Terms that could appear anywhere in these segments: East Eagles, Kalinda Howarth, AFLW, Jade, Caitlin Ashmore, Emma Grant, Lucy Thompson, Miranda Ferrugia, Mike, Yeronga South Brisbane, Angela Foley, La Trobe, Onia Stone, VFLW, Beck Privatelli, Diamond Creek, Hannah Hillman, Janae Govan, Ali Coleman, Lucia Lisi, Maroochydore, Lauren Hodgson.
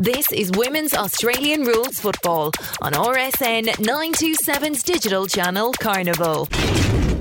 This is Women's Australian Rules Football on RSN 927's digital channel Carnival.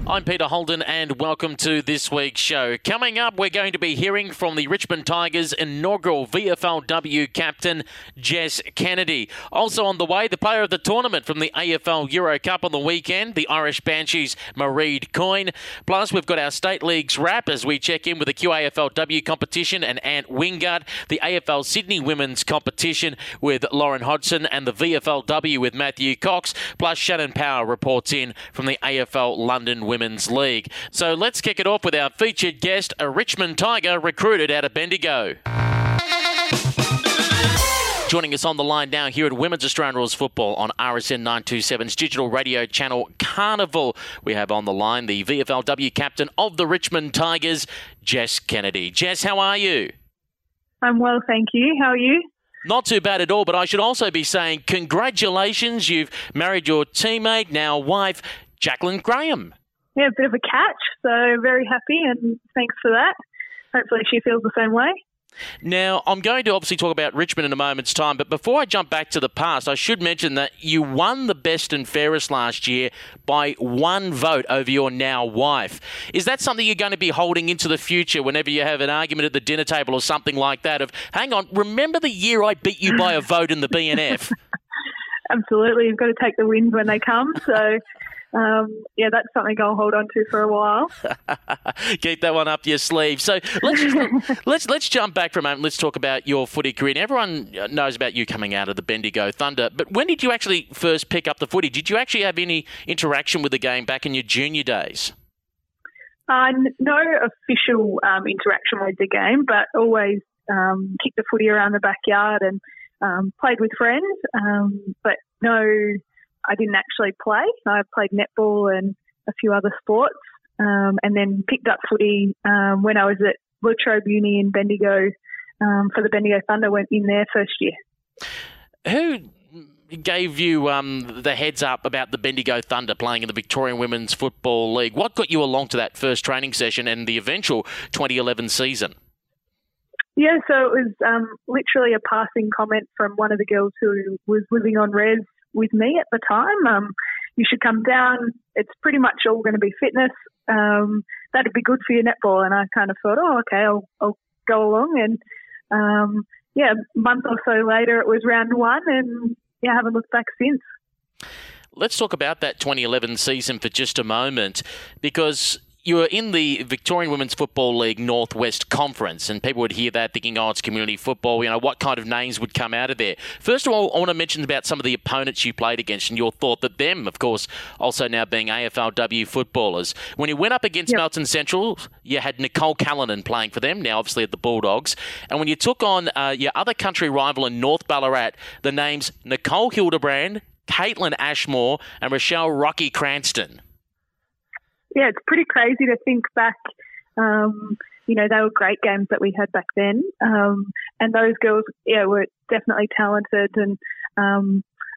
I'm Peter Holden and welcome to this week's show. Coming up, we're going to be hearing from the Richmond Tigers' inaugural VFLW captain, Jess Kennedy. Also on the way, the player of the tournament from the AFL Euro Cup on the weekend, the Irish Banshees' Mairéad Coyne. Plus, we've got our State League's wrap as we check in with the QAFLW competition and Ant Wingard, the AFL Sydney Women's competition with Lauren Hodgson and the VFLW with Matthew Cox. Plus, Shannon Power reports in from the AFL London Women's League. So let's kick it off with our featured guest, a Richmond Tiger recruited out of Bendigo. Joining us on the line now here at Women's Australian Rules Football on RSN 927's digital radio channel Carnival, we have on the line the VFLW captain of the Richmond Tigers, Jess Kennedy. Jess, how are you? I'm well, thank you. How are you? Not too bad at all, but I should also be saying congratulations. You've married your teammate, now wife, Jacqueline Graham. Yeah, a bit of a catch, so very happy and thanks for that. Hopefully she feels the same way. Now, I'm going to obviously talk about Richmond in a moment's time, but before I jump back to the past, I should mention that you won the Best and Fairest last year by one vote over your now wife. Is that something you're going to be holding into the future whenever you have an argument at the dinner table or something like that of, hang on, remember the year I beat you by a vote in the BNF? Absolutely. You've got to take the wins when they come, so... yeah, that's something I'll hold on to for a while. Keep that one up your sleeve. So let's jump back for a moment. Let's talk about your footy career. Now, everyone knows about you coming out of the Bendigo Thunder, but when did you actually first pick up the footy? Did you actually have any interaction with the game back in your junior days? No official interaction with the game, but always kicked the footy around the backyard and played with friends, but no... I didn't actually play. I played netball and a few other sports and then picked up footy when I was at La Trobe Uni in Bendigo for the Bendigo Thunder, went in their first year. Who gave you the heads up about the Bendigo Thunder playing in the Victorian Women's Football League? What got you along to that first training session and the eventual 2011 season? Yeah, so it was literally a passing comment from one of the girls who was living on res with me at the time. You should come down. It's pretty much all going to be fitness. That'd be good for your netball. And I kind of thought, oh, okay, I'll go along. And yeah, a month or so later, it was round one, and yeah, I haven't looked back since. Let's talk about that 2011 season for just a moment, because you were in the Victorian Women's Football League Northwest Conference, and people would hear that thinking, oh, it's community football, you know, what kind of names would come out of there? First of all, I want to mention about some of the opponents you played against and your thought that them, of course, also now being AFLW footballers. When you went up against Melton Central, you had Nicole Callinan playing for them, now obviously at the Bulldogs. And when you took on your other country rival in North Ballarat, the names Nicole Hildebrand, Caitlin Ashmore and Rochelle Rocky Cranston. Yeah, it's pretty crazy to think back. You know, they were great games that we had back then. And those girls, yeah, were definitely talented. And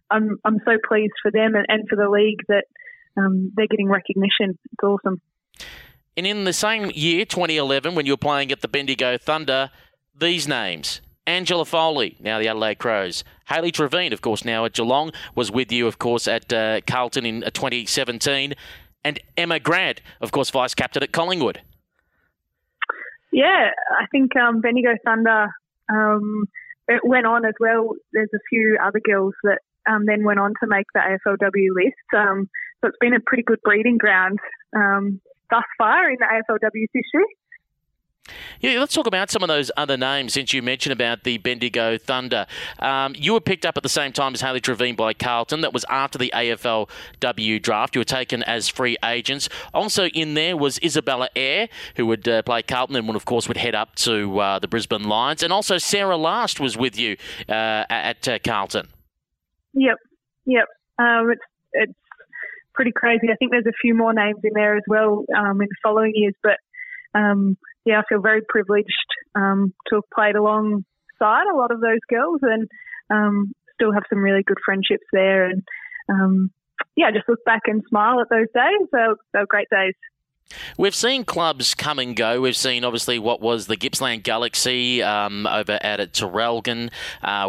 I'm so pleased for them and for the league that they're getting recognition. It's awesome. And in the same year, 2011, when you were playing at the Bendigo Thunder, these names... Angela Foley, now the Adelaide Crows. Hayley Trevine, of course, now at Geelong, was with you, of course, at Carlton in 2017. And Emma Grant, of course, vice-captain at Collingwood. Yeah, I think Bendigo Thunder, it went on as well. There's a few other girls that then went on to make the AFLW list. So it's been a pretty good breeding ground thus far in the AFLW's history. Yeah, let's talk about some of those other names since you mentioned about the Bendigo Thunder. You were picked up at the same time as Hayley Trevine by Carlton. That was after the AFLW draft. You were taken as free agents. Also in there was Isabella Eyre, who would play Carlton and, of course, would head up to the Brisbane Lions. And also Sarah Last was with you at Carlton. Yep. It's pretty crazy. I think there's a few more names in there as well in the following years, but... yeah, I feel very privileged to have played alongside a lot of those girls and still have some really good friendships there. And, yeah, just look back and smile at those days. They were great days. We've seen clubs come and go. We've seen, obviously, what was the Gippsland Galaxy over out at Terralgan.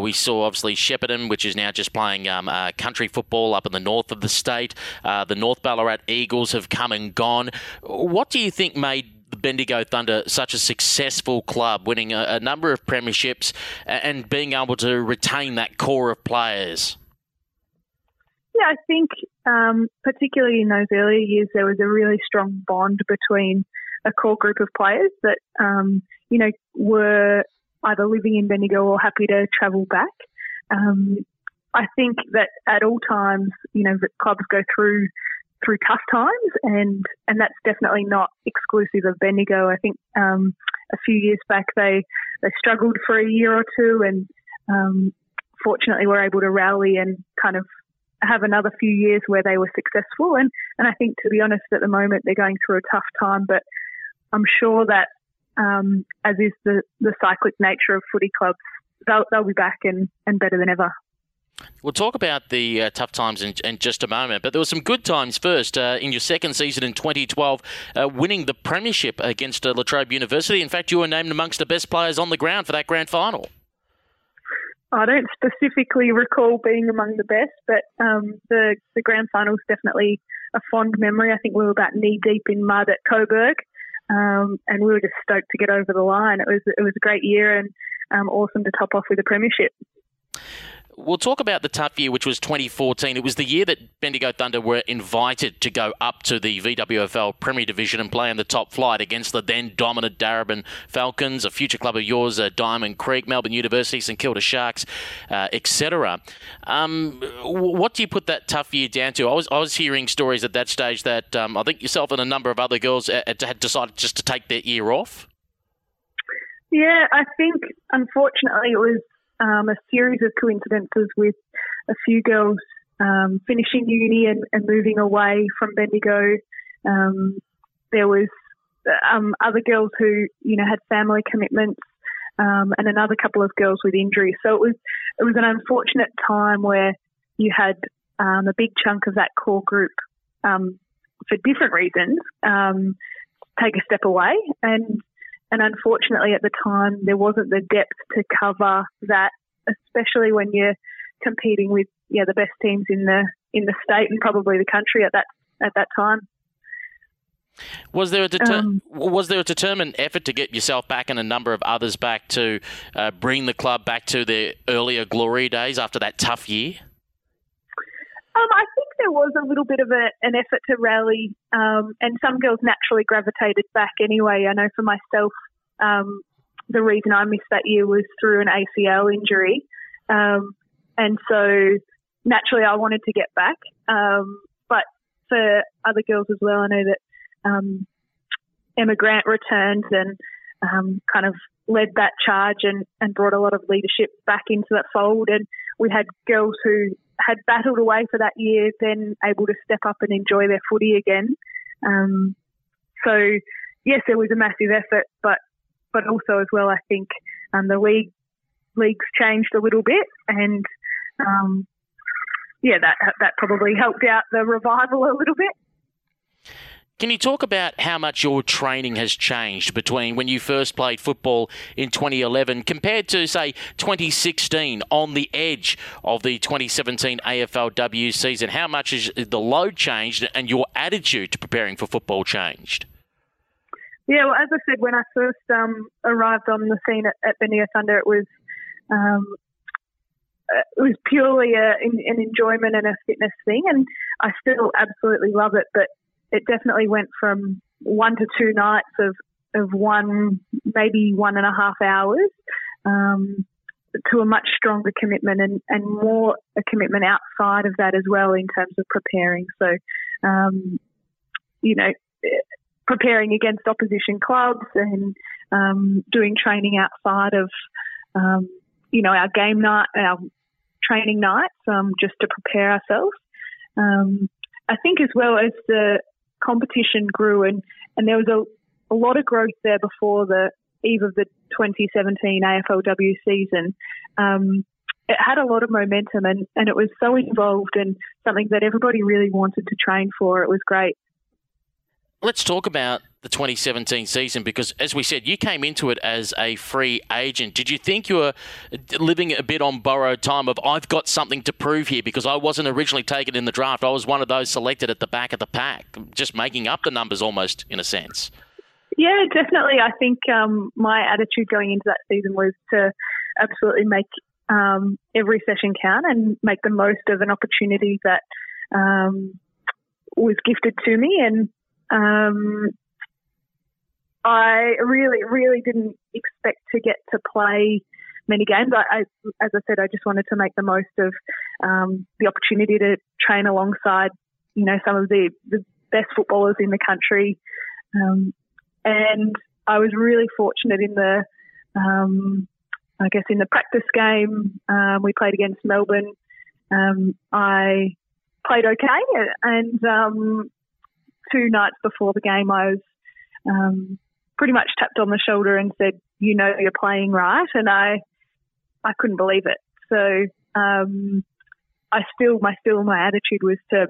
We saw, obviously, Shepparton, which is now just playing country football up in the north of the state. The North Ballarat Eagles have come and gone. What do you think made the Bendigo Thunder such a successful club, winning a number of premierships and being able to retain that core of players? Yeah, I think particularly in those earlier years, there was a really strong bond between a core group of players that, were either living in Bendigo or happy to travel back. I think that at all times, clubs go through tough times, and that's definitely not exclusive of Bendigo. I think a few years back they struggled for a year or two, and fortunately were able to rally and kind of have another few years where they were successful. And I think, to be honest, at the moment they're going through a tough time, but I'm sure that as is the cyclic nature of footy clubs, they'll be back and better than ever. We'll talk about the tough times in just a moment, but there were some good times first. In your second season in 2012, winning the premiership against La Trobe University. In fact, you were named amongst the best players on the ground for that grand final. I don't specifically recall being among the best, but the grand final is definitely a fond memory. I think we were about knee-deep in mud at Coburg, and we were just stoked to get over the line. It was a great year, and awesome to top off with a premiership. We'll talk about the tough year, which was 2014. It was the year that Bendigo Thunder were invited to go up to the VWFL Premier Division and play in the top flight against the then-dominant Darabin Falcons, a future club of yours, Diamond Creek, Melbourne University, St Kilda Sharks, etc. What do you put that tough year down to? I was hearing stories at that stage that I think yourself and a number of other girls had decided just to take their year off. Yeah, I think, unfortunately, it was a series of coincidences with a few girls finishing uni and moving away from Bendigo. There was other girls who, had family commitments, and another couple of girls with injuries. So it was an unfortunate time where you had a big chunk of that core group for different reasons take a step away. And unfortunately, at the time, there wasn't the depth to cover that, especially when you're competing with the best teams in the state and probably the country at that time. Was there a determined effort to get yourself back and a number of others back to bring the club back to their earlier glory days after that tough year? I think there was a little bit of an effort to rally, and some girls naturally gravitated back anyway. I know for myself, the reason I missed that year was through an ACL injury. And so naturally I wanted to get back. But for other girls as well, I know that Emma Grant returned and kind of led that charge and brought a lot of leadership back into that fold. And we had girls who had battled away for that year, then able to step up and enjoy their footy again. So, yes, it was a massive effort, but also as well, I think the leagues changed a little bit, and that probably helped out the revival a little bit. Can you talk about how much your training has changed between when you first played football in 2011 compared to, say, 2016 on the edge of the 2017 AFLW season? How much has the load changed and your attitude to preparing for football changed? Yeah, well, as I said, when I first arrived on the scene at Bendigo Thunder, it was purely an enjoyment and a fitness thing, and I still absolutely love it, but it definitely went from 1 to 2 nights of one, maybe 1.5 hours, to a much stronger commitment and more a commitment outside of that as well in terms of preparing. So, preparing against opposition clubs and doing training outside of, our game night, our training nights, just to prepare ourselves. I think as well as the competition grew and there was a lot of growth there before the eve of the 2017 AFLW season. It had a lot of momentum and it was so involved and something that everybody really wanted to train for. It was great. let's talk about the 2017 season, because as we said, you came into it as a free agent. Did you think you were living a bit on borrowed time of, I've got something to prove here because I wasn't originally taken in the draft. I was one of those selected at the back of the pack, just making up the numbers almost in a sense. Yeah, definitely. I think my attitude going into that season was to absolutely make every session count and make the most of an opportunity that was gifted to me. And I really, really didn't expect to get to play many games. As I said, I just wanted to make the most of the opportunity to train alongside, you know, some of the best footballers in the country. And I was really fortunate in the, I guess, in the practice game we played against Melbourne. I played okay, and two nights before the game, I was pretty much tapped on the shoulder and said, "You know, you're playing right," and I couldn't believe it. So my attitude was to,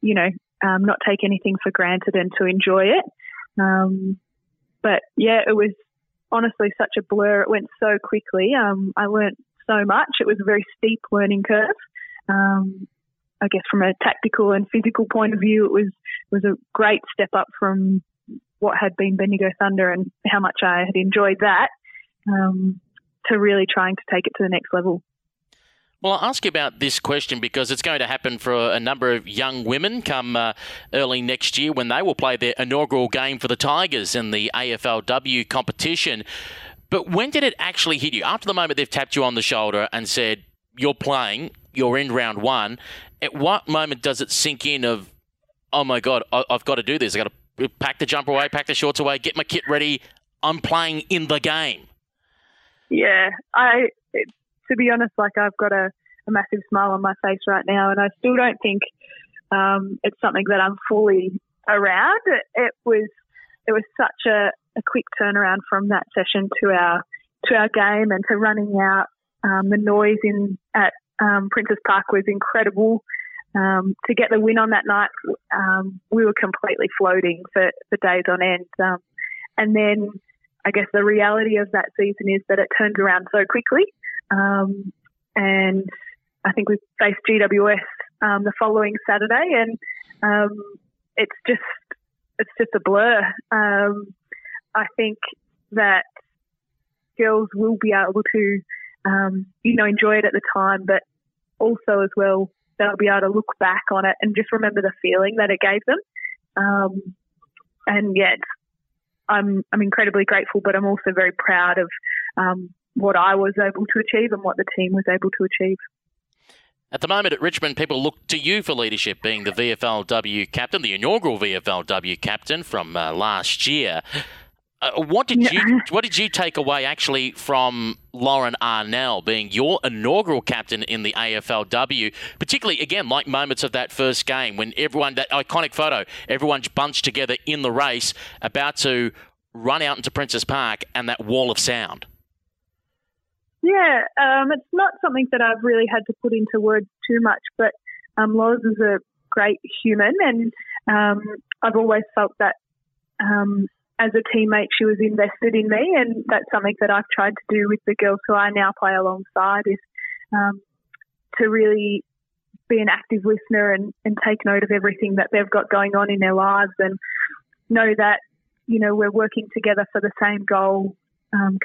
you know, not take anything for granted and to enjoy it. But yeah, it was honestly such a blur. It went so quickly. I learnt so much. It was a very steep learning curve. I guess from a tactical and physical point of view, it was a great step up from what had been Bendigo Thunder and how much I had enjoyed that, to really trying to take it to the next level. Well, I'll ask you about this question because it's going to happen for a number of young women come early next year when they will play their inaugural game for the Tigers in the AFLW competition. But when did it actually hit you? After the moment they've tapped you on the shoulder and said, you're playing, you're in round one, at what moment does it sink in of, oh my God, I've got to do this. I've got to pack the jumper away, pack the shorts away, get my kit ready. I'm playing in the game. Yeah, to be honest, like I've got a massive smile on my face right now, and I still don't think it's something that I'm fully around. It was such a quick turnaround from that session to our game, and to running out. The noise at Princess Park was incredible. To get the win on that night, we were completely floating for days on end, and then I guess the reality of that season is that it turned around so quickly. And I think we faced GWS the following Saturday, and it's just a blur. I think that girls will be able to, you know, enjoy it at the time, but also as well they'll be able to look back on it and just remember the feeling that it gave them. And yet, I'm incredibly grateful, but I'm also very proud of what I was able to achieve and what the team was able to achieve. At the moment at Richmond, people look to you for leadership, being the VFLW captain, the inaugural VFLW captain from last year. What did you take away actually from Lauren Arnell being your inaugural captain in the AFLW, particularly, again, like moments of that first game when everyone, that iconic photo, everyone's bunched together in the race, about to run out into Princess Park and that wall of sound? Yeah, it's not something that I've really had to put into words too much, but Loz is a great human, and I've always felt that as a teammate she was invested in me, and that's something that I've tried to do with the girls who I now play alongside, is to really be an active listener and take note of everything that they've got going on in their lives, and know that, you know, we're working together for the same goal.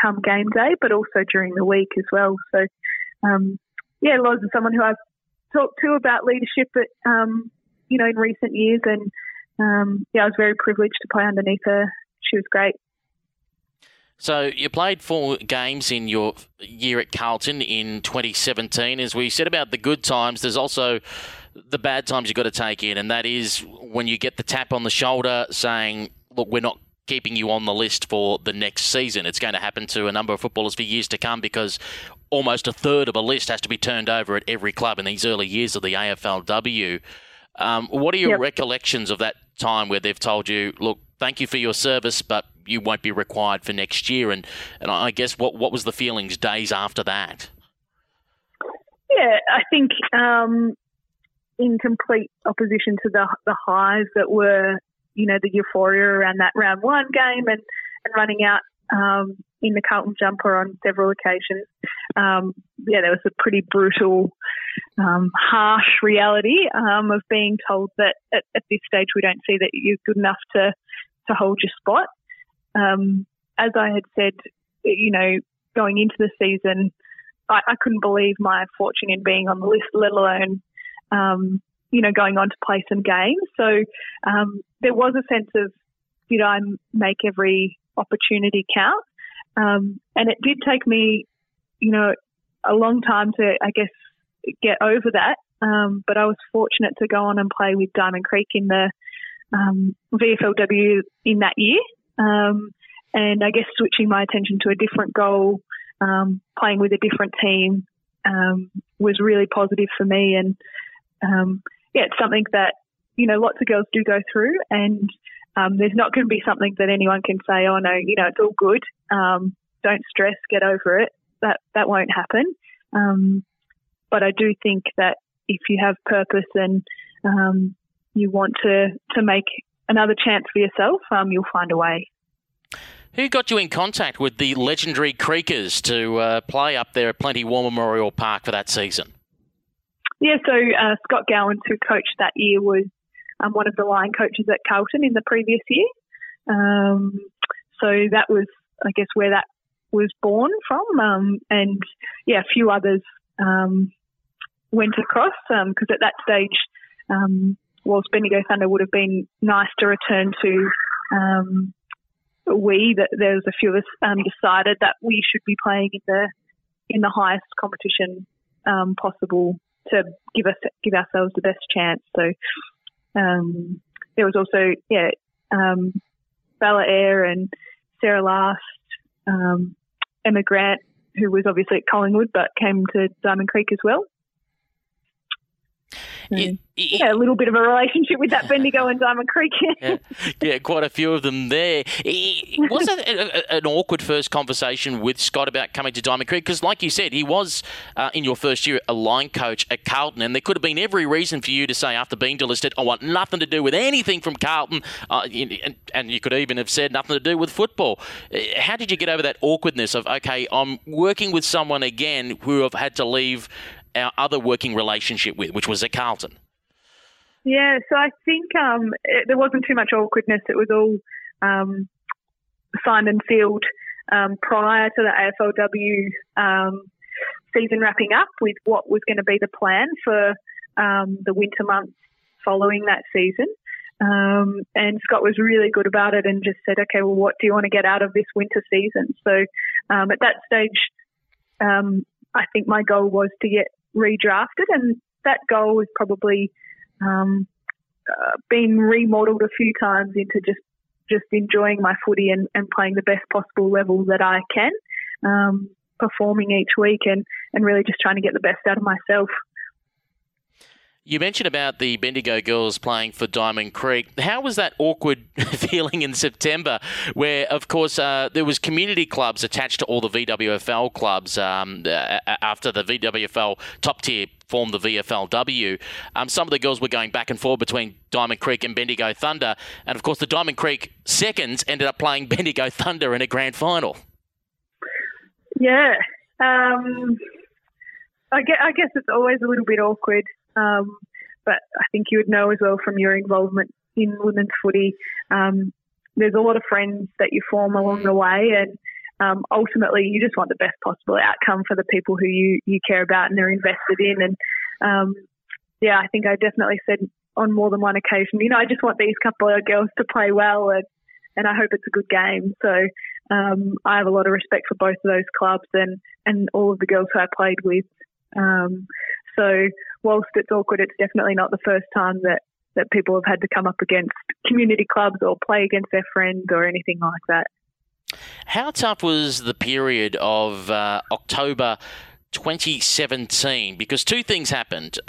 Come game day, but also during the week as well. So, Loz is someone who I've talked to about leadership, at, you know, in recent years, and I was very privileged to play underneath her. She was great. So you played 4 games in your year at Carlton in 2017. As we said about the good times, there's also the bad times you've got to take in, and that is when you get the tap on the shoulder saying, look, we're not keeping you on the list for the next season. It's going to happen to a number of footballers for years to come because almost a third of a list has to be turned over at every club in these early years of the AFLW. What are your recollections of that time where they've told you, look, thank you for your service, but you won't be required for next year? And I guess what was the feelings days after that? Yeah, I think in complete opposition to the highs that were you know, the euphoria around that round one game and running out in the Carlton jumper on several occasions. Yeah, there was a pretty brutal, harsh reality of being told that at this stage we don't see that you're good enough to hold your spot. As I had said, you know, going into the season, I couldn't believe my fortune in being on the list, let alone, you know, going on to play some games. So there was a sense of, did I make every opportunity count? And it did take me, you know, a long time to, I guess, get over that. But I was fortunate to go on and play with Diamond Creek in the VFLW in that year. And I guess switching my attention to a different goal, playing with a different team, was really positive for me. And, yeah, it's something that, you know, lots of girls do go through, and there's not going to be something that anyone can say, oh, no, you know, it's all good. Don't stress, get over it. That won't happen. But I do think that if you have purpose and you want to make another chance for yourself, you'll find a way. Who got you in contact with the legendary Creekers to play up there at Plenty War Memorial Park for that season? Yeah, so Scott Gowans, who coached that year, was one of the line coaches at Carlton in the previous year. So that was, I guess, where that was born from. And, yeah, a few others went across because at that stage, whilst Bendigo Thunder would have been nice to return to, there was a few of us decided that we should be playing in the highest competition possible to give ourselves the best chance. So there was also Isabella Eyre and Sarah Last, Emma Grant, who was obviously at Collingwood but came to Diamond Creek as well. Yeah, a little bit of a relationship with that Bendigo and Diamond Creek. yeah, quite a few of them there. Was it an awkward first conversation with Scott about coming to Diamond Creek? Because like you said, he was, in your first year, a line coach at Carlton, and there could have been every reason for you to say after being delisted, I want nothing to do with anything from Carlton, and you could even have said nothing to do with football. How did you get over that awkwardness of, okay, I'm working with someone again who I've had to leave our other working relationship with, which was at Carlton? Yeah, so I think there wasn't too much awkwardness. It was all signed and sealed prior to the AFLW season wrapping up with what was going to be the plan for the winter months following that season. And Scott was really good about it and just said, okay, well, what do you want to get out of this winter season? So at that stage, I think my goal was to get redrafted, and that goal was probably been remodeled a few times into just enjoying my footy and playing the best possible level that I can, performing each week and really just trying to get the best out of myself. You mentioned about the Bendigo girls playing for Diamond Creek. How was that awkward feeling in September where, of course, there was community clubs attached to all the VWFL clubs after the VWFL top tier formed the VFLW? Some of the girls were going back and forth between Diamond Creek and Bendigo Thunder. And, of course, the Diamond Creek seconds ended up playing Bendigo Thunder in a grand final. Yeah. I guess it's always a little bit awkward. But I think you would know as well from your involvement in women's footy, there's a lot of friends that you form along the way, and ultimately you just want the best possible outcome for the people who you care about and are invested in. And yeah, I think I definitely said on more than one occasion, you know, I just want these couple of girls to play well, and I hope it's a good game. So I have a lot of respect for both of those clubs and all of the girls who I played with. So whilst it's awkward, it's definitely not the first time that people have had to come up against community clubs or play against their friends or anything like that. How tough was the period of October 2017? Because two things happened.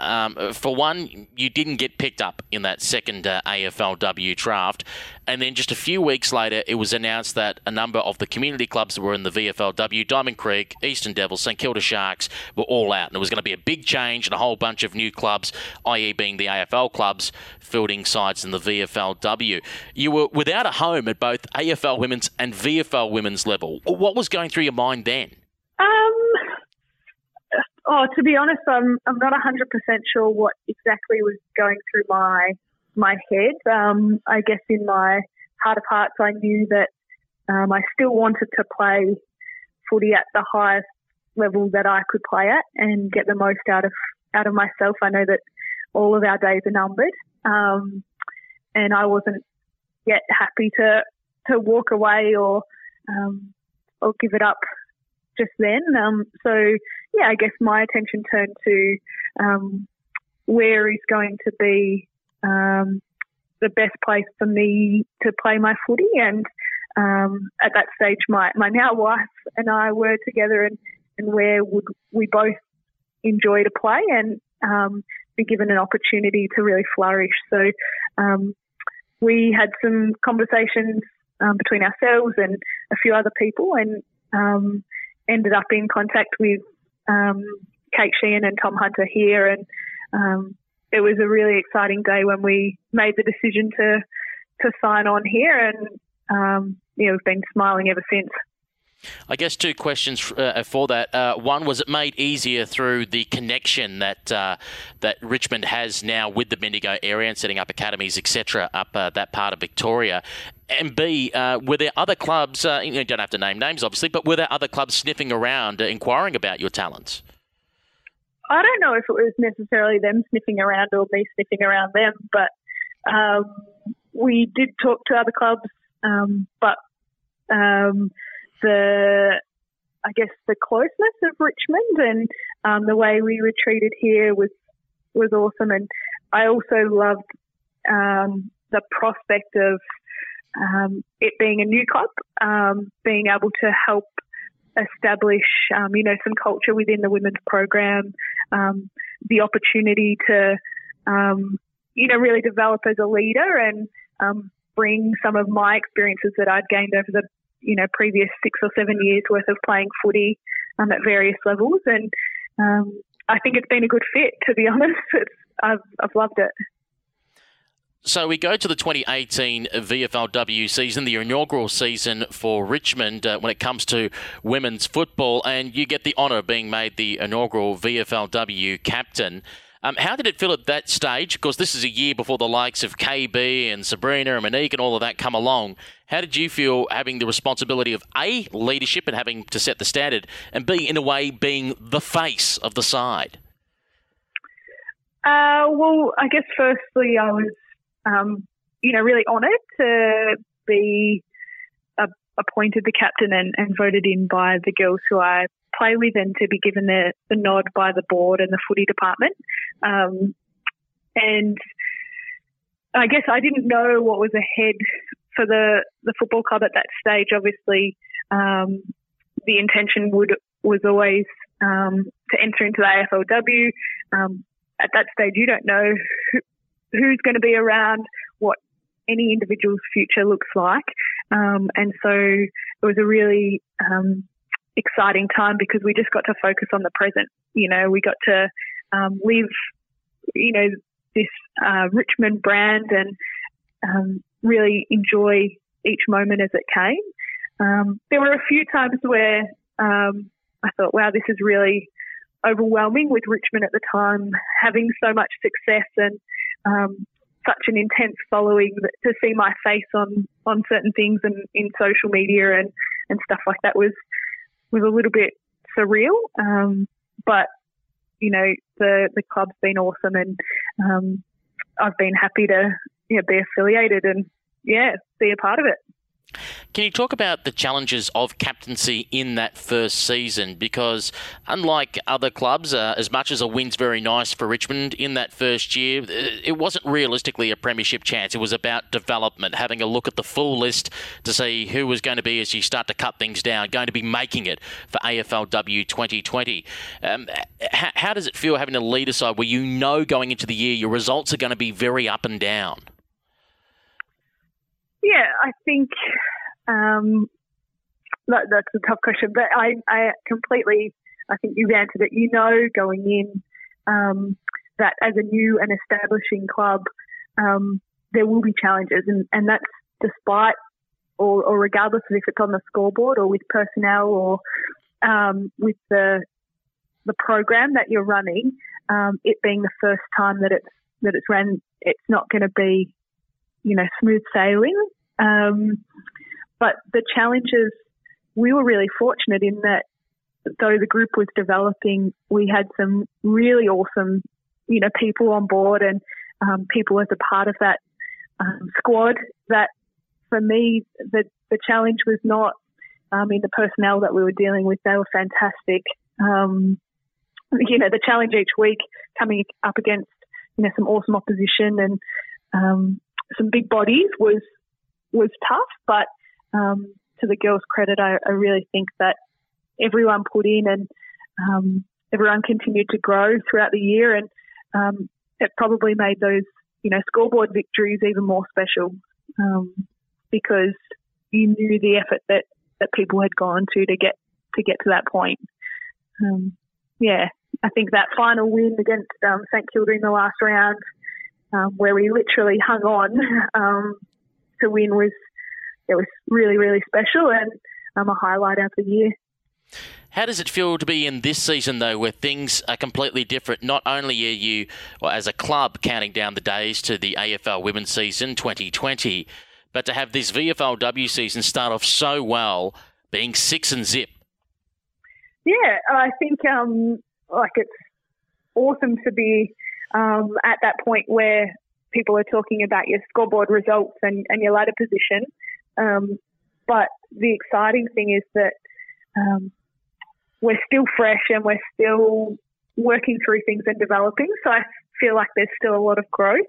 For one, you didn't get picked up in that second AFLW draft. And then just a few weeks later, it was announced that a number of the community clubs that were in the VFLW, Diamond Creek, Eastern Devils, St Kilda Sharks, were all out. And it was going to be a big change and a whole bunch of new clubs, i.e. being the AFL clubs, fielding sides in the VFLW. You were without a home at both AFL women's and VFL women's level. What was going through your mind then? To be honest, I'm not 100% sure what exactly was going through my head. I guess in my heart of hearts, I knew that I still wanted to play footy at the highest level that I could play at and get the most out of myself. I know that all of our days are numbered, and I wasn't yet happy to walk away or give it up just then. I guess my attention turned to where is going to be the best place for me to play my footy. And at that stage, my now wife and I were together, and where would we both enjoy to play and be given an opportunity to really flourish. So we had some conversations between ourselves and a few other people, and ended up in contact with Kate Sheehan and Tom Hunter here, and it was a really exciting day when we made the decision to sign on here, and we've been smiling ever since. I guess two questions for that. One, was it made easier through the connection that Richmond has now with the Bendigo area and setting up academies, etc., up that part of Victoria? And B, were there other clubs, you don't have to name names obviously, but were there other clubs sniffing around, inquiring about your talents? I don't know if it was necessarily them sniffing around or me sniffing around them, but we did talk to other clubs, the closeness of Richmond and the way we were treated here was awesome. And I also loved the prospect of it being a new club, being able to help establish, some culture within the women's program, the opportunity to, really develop as a leader and bring some of my experiences that I'd gained over the previous 6 or 7 years worth of playing footy at various levels. And I think it's been a good fit, to be honest. I've loved it. So we go to the 2018 VFLW season, the inaugural season for Richmond when it comes to women's football, and you get the honour of being made the inaugural VFLW captain. How did it feel at that stage? Because this is a year before the likes of KB and Sabrina and Monique and all of that come along. How did you feel having the responsibility of A, leadership and having to set the standard, and B, in a way, being the face of the side? I guess firstly I was, really honoured to be appointed the captain and voted in by the girls who I play with, and to be given the nod by the board and the footy department. And I guess I didn't know what was ahead for the football club at that stage. Obviously, the intention was always to enter into the AFLW. At that stage, you don't know who's going to be around, what any individual's future looks like. And so it was a really exciting time because we just got to focus on the present. We got to live, this Richmond brand and really enjoy each moment as it came. There were a few times where I thought, wow, this is really overwhelming with Richmond at the time, having so much success and such an intense following, that to see my face on certain things and in social media and stuff like that was a little bit surreal, but the club's been awesome, and I've been happy to be affiliated and be a part of it. Can you talk about the challenges of captaincy in that first season? Because unlike other clubs, as much as a win's very nice for Richmond in that first year, it wasn't realistically a premiership chance. It was about development, having a look at the full list to see who was going to be, as you start to cut things down, going to be making it for AFLW 2020. How does it feel having a leader side where you know going into the year your results are going to be very up and down? Yeah, I think that's a tough question, but I think you've answered it. You know going in that as a new and establishing club, there will be challenges, and that's despite or regardless of if it's on the scoreboard or with personnel or with the program that you're running. It being the first time that it's ran, it's not going to be, smooth sailing. But the challenges, we were really fortunate in that though the group was developing, we had some really awesome, people on board and people as a part of that squad. That for me, the challenge was not in the personnel that we were dealing with. They were fantastic. The challenge each week coming up against, some awesome opposition and some big bodies was tough, but to the girls' credit, I really think that everyone put in and everyone continued to grow throughout the year, and it probably made those scoreboard victories even more special because you knew the effort that people had gone to get to that point. I think that final win against St Kilda in the last round, where we literally hung on to win, was really, really special and a highlight of the year. How does it feel to be in this season, though, where things are completely different? Not only are you, as a club, counting down the days to the AFL Women's Season 2020, but to have this VFLW season start off so well, being 6 and 0. Yeah, I think it's awesome to be at that point where people are talking about your scoreboard results and your ladder position. But the exciting thing is that we're still fresh and we're still working through things and developing. So I feel like there's still a lot of growth.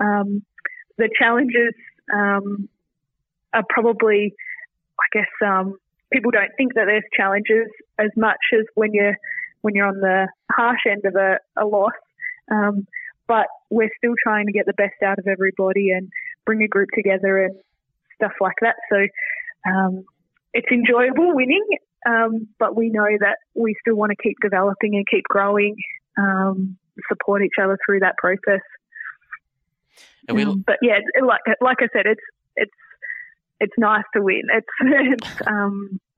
The challenges are probably, people don't think that there's challenges as much as when you're on the harsh end of a loss. But we're still trying to get the best out of everybody and bring a group together and stuff like that. So it's enjoyable winning, but we know that we still want to keep developing and keep growing, support each other through that process. And but yeah, like I said, it's nice to win.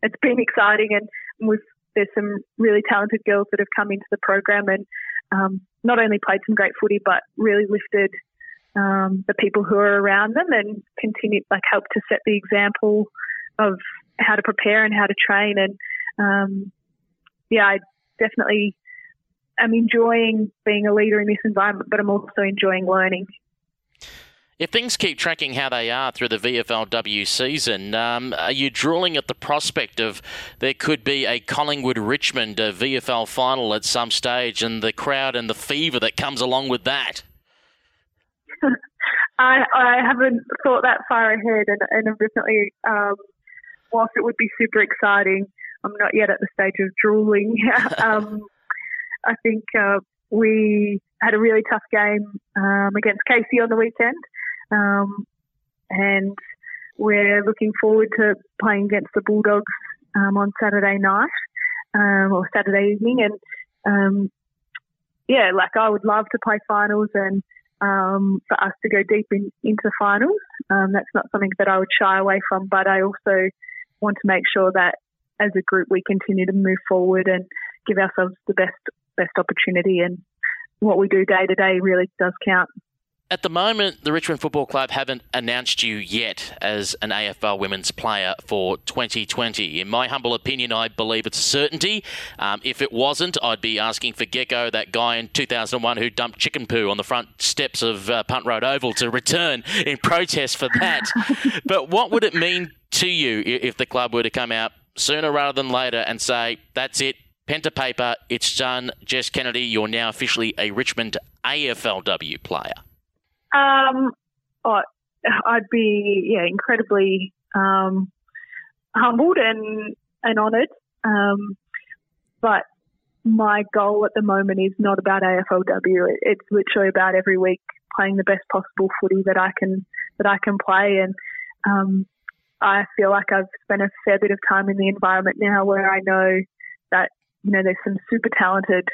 It's been exciting, and there's some really talented girls that have come into the program and not only played some great footy, but really lifted the people who are around them and continued, helped to set the example of how to prepare and how to train. And I definitely am enjoying being a leader in this environment, but I'm also enjoying learning. If things keep tracking how they are through the VFLW season, are you drooling at the prospect of there could be a Collingwood-Richmond VFL final at some stage and the crowd and the fever that comes along with that? I haven't thought that far ahead, and I'm definitely, whilst it would be super exciting, I'm not yet at the stage of drooling. I think we had a really tough game against Casey on the weekend. And we're looking forward to playing against the Bulldogs on Saturday night or Saturday evening. And, I would love to play finals and for us to go deep into finals. That's not something that I would shy away from, but I also want to make sure that as a group we continue to move forward and give ourselves the best opportunity, and what we do day to day really does count. At the moment, the Richmond Football Club haven't announced you yet as an AFL women's player for 2020. In my humble opinion, I believe it's a certainty. If it wasn't, I'd be asking for Gecko, that guy in 2001 who dumped chicken poo on the front steps of Punt Road Oval, to return in protest for that. But what would it mean to you if the club were to come out sooner rather than later and say, that's it, pen to paper, it's done, Jess Kennedy, you're now officially a Richmond AFLW player? I'd be incredibly humbled and honoured. But my goal at the moment is not about AFLW. It's literally about every week playing the best possible footy that I can play. And I feel like I've spent a fair bit of time in the environment now where I know that there's some super talented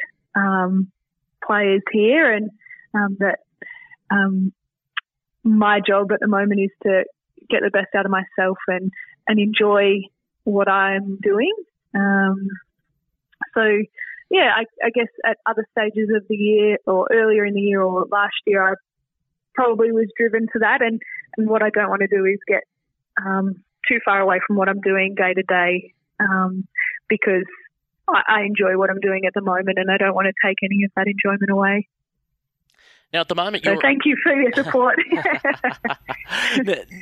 players here, and that. My job at the moment is to get the best out of myself and enjoy what I'm doing. I guess at other stages of the year or earlier in the year or last year, I probably was driven to that. And what I don't want to do is get too far away from what I'm doing day to day, because I enjoy what I'm doing at the moment and I don't want to take any of that enjoyment away. Now, at the moment, you're... So thank you for your support.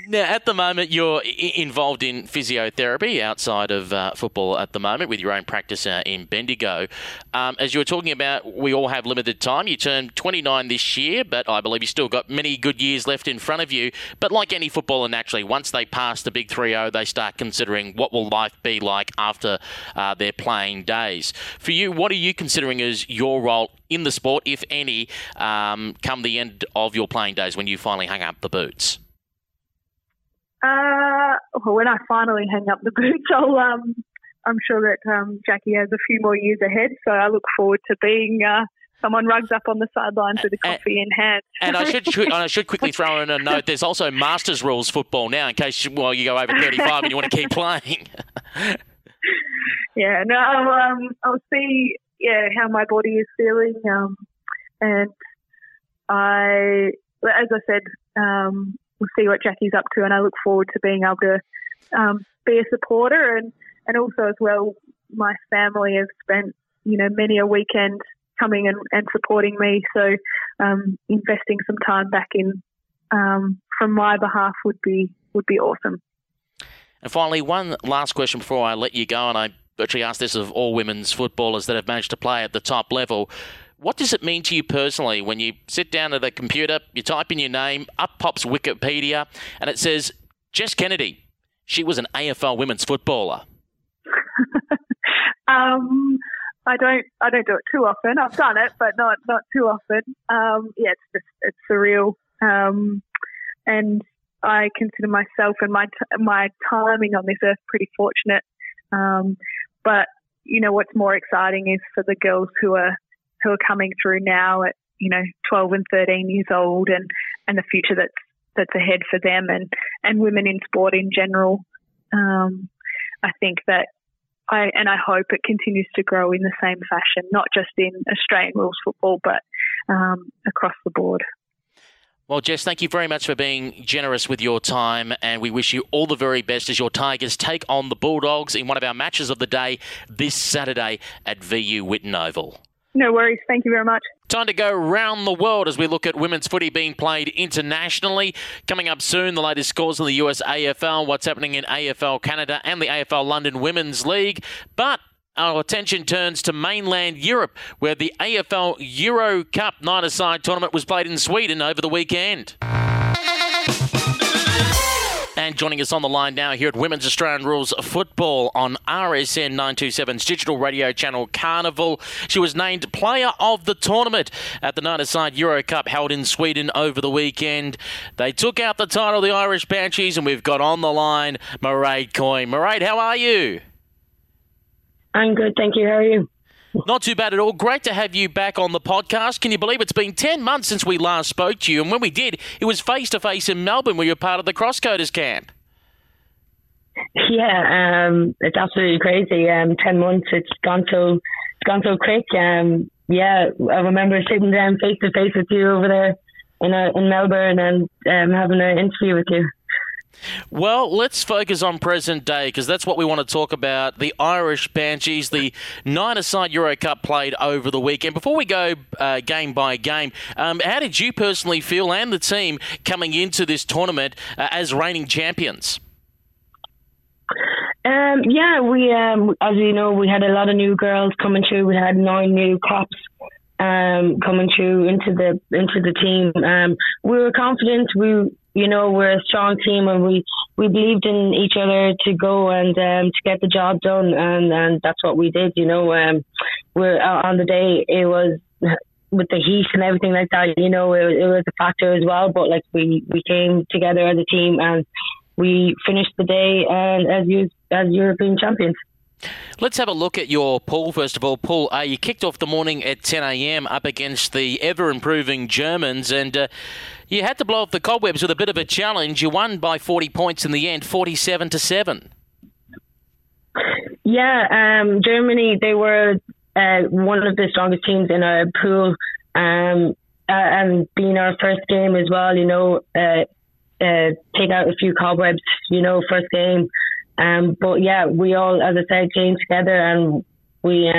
Now, at the moment, you're involved in physiotherapy outside of football at the moment with your own practice in Bendigo. As you were talking about, we all have limited time. You turned 29 this year, but I believe you still got many good years left in front of you. But like any footballer, naturally, once they pass the big 3-0, they start considering what will life be like after their playing days. For you, what are you considering as your role in the sport, if any, come the end of your playing days when you finally hang up the boots? When I finally hang up the boots, I'm sure that Jackie has a few more years ahead, so I look forward to being someone rugs up on the sidelines with a coffee in hand. And I should quickly throw in a note, there's also Masters rules football now in case you go over 35 and you want to keep playing. I'll see how my body is feeling, and as I said, we'll see what Jackie's up to, and I look forward to being able to be a supporter, and also as well, my family has spent many a weekend coming and supporting me, so investing some time back in from my behalf would be awesome. And finally, one last question before I let you go, and I actually asked this of all women's footballers that have managed to play at the top level. What does it mean to you personally when you sit down at a computer, you type in your name, up pops Wikipedia, and it says, Jess Kennedy, she was an AFL women's footballer? I don't do it too often. I've done it, but not too often. It's surreal. And I consider myself and my timing on this earth pretty fortunate. But what's more exciting is for the girls who are coming through now at 12 and 13 years old, and the future that's ahead for them and women in sport in general. I think that I hope it continues to grow in the same fashion, not just in Australian rules football, but across the board. Well, Jess, thank you very much for being generous with your time, and we wish you all the very best as your Tigers take on the Bulldogs in one of our matches of the day this Saturday at VU Whitten Oval. No worries. Thank you very much. Time to go round the world as we look at women's footy being played internationally. Coming up soon, the latest scores in the US AFL, what's happening in AFL Canada and the AFL London Women's League. But our attention turns to mainland Europe, where the AFL Euro Cup 9-a-side tournament was played in Sweden over the weekend. And joining us on the line now here at Women's Australian Rules Football on RSN 927's digital radio channel Carnival. She was named Player of the Tournament at the 9-a-side Euro Cup held in Sweden over the weekend. They took out the title of the Irish Banshees, and we've got on the line Mairéad Coyne. Mairéad, how are you? I'm good, thank you. How are you? Not too bad at all. Great to have you back on the podcast. Can you believe it's been 10 months since we last spoke to you? And when we did, it was face-to-face in Melbourne where you were part of the Crosscoders camp. Yeah, it's absolutely crazy. 10 months, it's gone so quick. I remember sitting down face-to-face with you over there in Melbourne and having an interview with you. Well, let's focus on present day because that's what we want to talk about. The Irish Banshees, the nine-a-side Euro Cup played over the weekend. Before we go game by game, how did you personally feel and the team coming into this tournament as reigning champions? We as you know, we had a lot of new girls coming through. We had 9 new caps coming through into the team. We were confident. We're a strong team, and we believed in each other to go and to get the job done, and that's what we did. We're on the day. It was with the heat and everything like that. It was a factor as well. But we came together as a team, and we finished the day as European champions. Let's have a look at your pool, first of all. Pool A, you kicked off the morning at 10 a.m. up against the ever-improving Germans, and you had to blow off the cobwebs with a bit of a challenge. You won by 40 points in the end, 47-7. Yeah, Germany, they were one of the strongest teams in our pool, and being our first game as well, take out a few cobwebs, first game. But yeah, we all, as I said, came together and we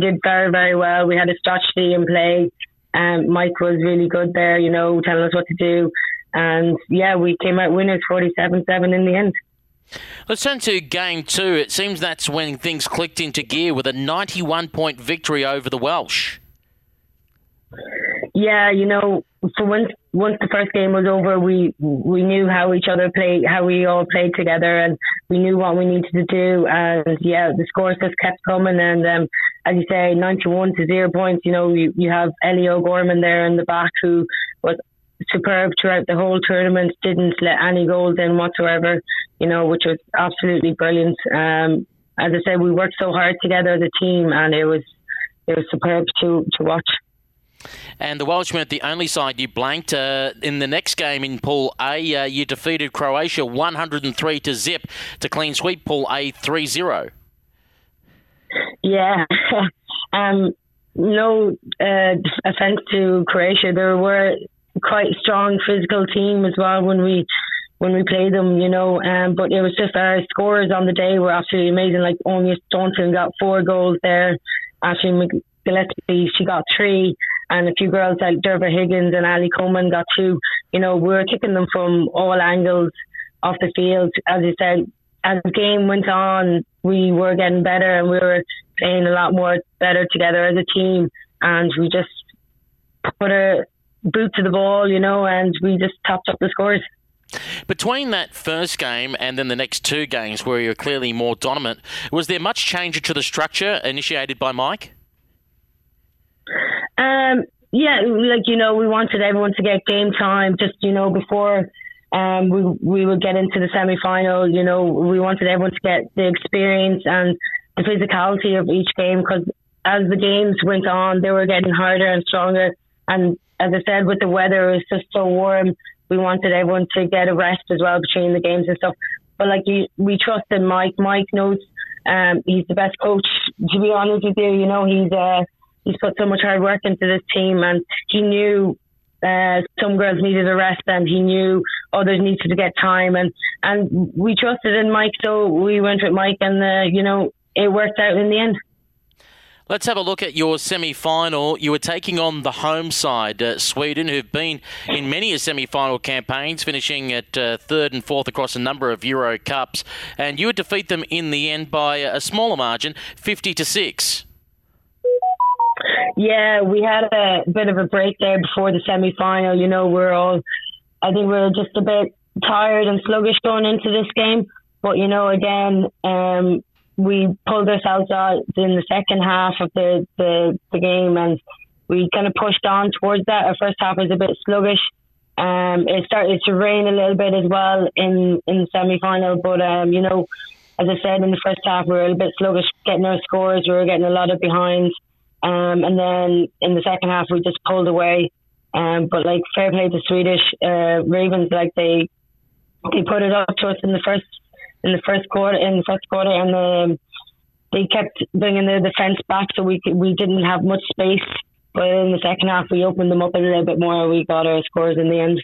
did very, very well. We had a strategy in play, and Mike was really good there, telling us what to do. And yeah, we came out winners 47-7 in the end. Let's turn to game 2. It seems that's when things clicked into gear with a 91-point victory over the Welsh. Yeah, for once the first game was over, we knew how we all played together, and we knew what we needed to do. And yeah, the scores just kept coming. And as you say, 91-0 points. You have Ellie O'Gorman there in the back, who was superb throughout the whole tournament. Didn't let any goals in whatsoever. Which was absolutely brilliant. As I said, we worked so hard together as a team, and it was superb to watch. And the Welsh weren't the only side you blanked. In the next game in Pool A, you defeated Croatia 103-0 to clean sweep Pool A 3-0. Yeah. No offence to Croatia. They were quite a strong physical team as well when we played them, but it was just our scorers on the day were absolutely amazing. Like Onia Stone got 4 goals there. Ashley Gillespie, she got 3. And a few girls like Derva Higgins and Ali Coleman got 2. We were kicking them from all angles off the field. As you said, as the game went on, we were getting better and we were playing a lot more better together as a team. And we just put a boot to the ball, and we just topped up the scores. Between that first game and then the next 2 games where you were clearly more dominant, was there much change to the structure initiated by Mike? We wanted everyone to get game time just, before we would get into the semi-final. We wanted everyone to get the experience and the physicality of each game, because as the games went on, they were getting harder and stronger. And as I said, with the weather, it was just so warm. We wanted everyone to get a rest as well between the games and stuff. But we trust in Mike. Mike knows he's the best coach, to be honest with you. He's put so much hard work into this team, and he knew some girls needed a rest, and he knew others needed to get time, and we trusted in Mike, so we went with Mike, and it worked out in the end. Let's have a look at your semi-final. You were taking on the home side, Sweden, who've been in many a semi-final campaigns, finishing at 3rd and 4th across a number of Euro Cups, and you would defeat them in the end by a smaller margin, 50-6. Yeah, we had a bit of a break there before the semi-final. I think we were just a bit tired and sluggish going into this game. But, we pulled ourselves out in the second half of the game, and we kind of pushed on towards that. Our first half was a bit sluggish. It started to rain a little bit as well in the semi-final. But, as I said, in the first half, we were a bit sluggish getting our scores. We were getting a lot of behinds. And then in the second half, we just pulled away. But fair play to Swedish Ravens, they put it up to us in the first quarter, and they kept bringing the defence back, so we didn't have much space But in the second half, we opened them up a little bit more. We got our scores in the end.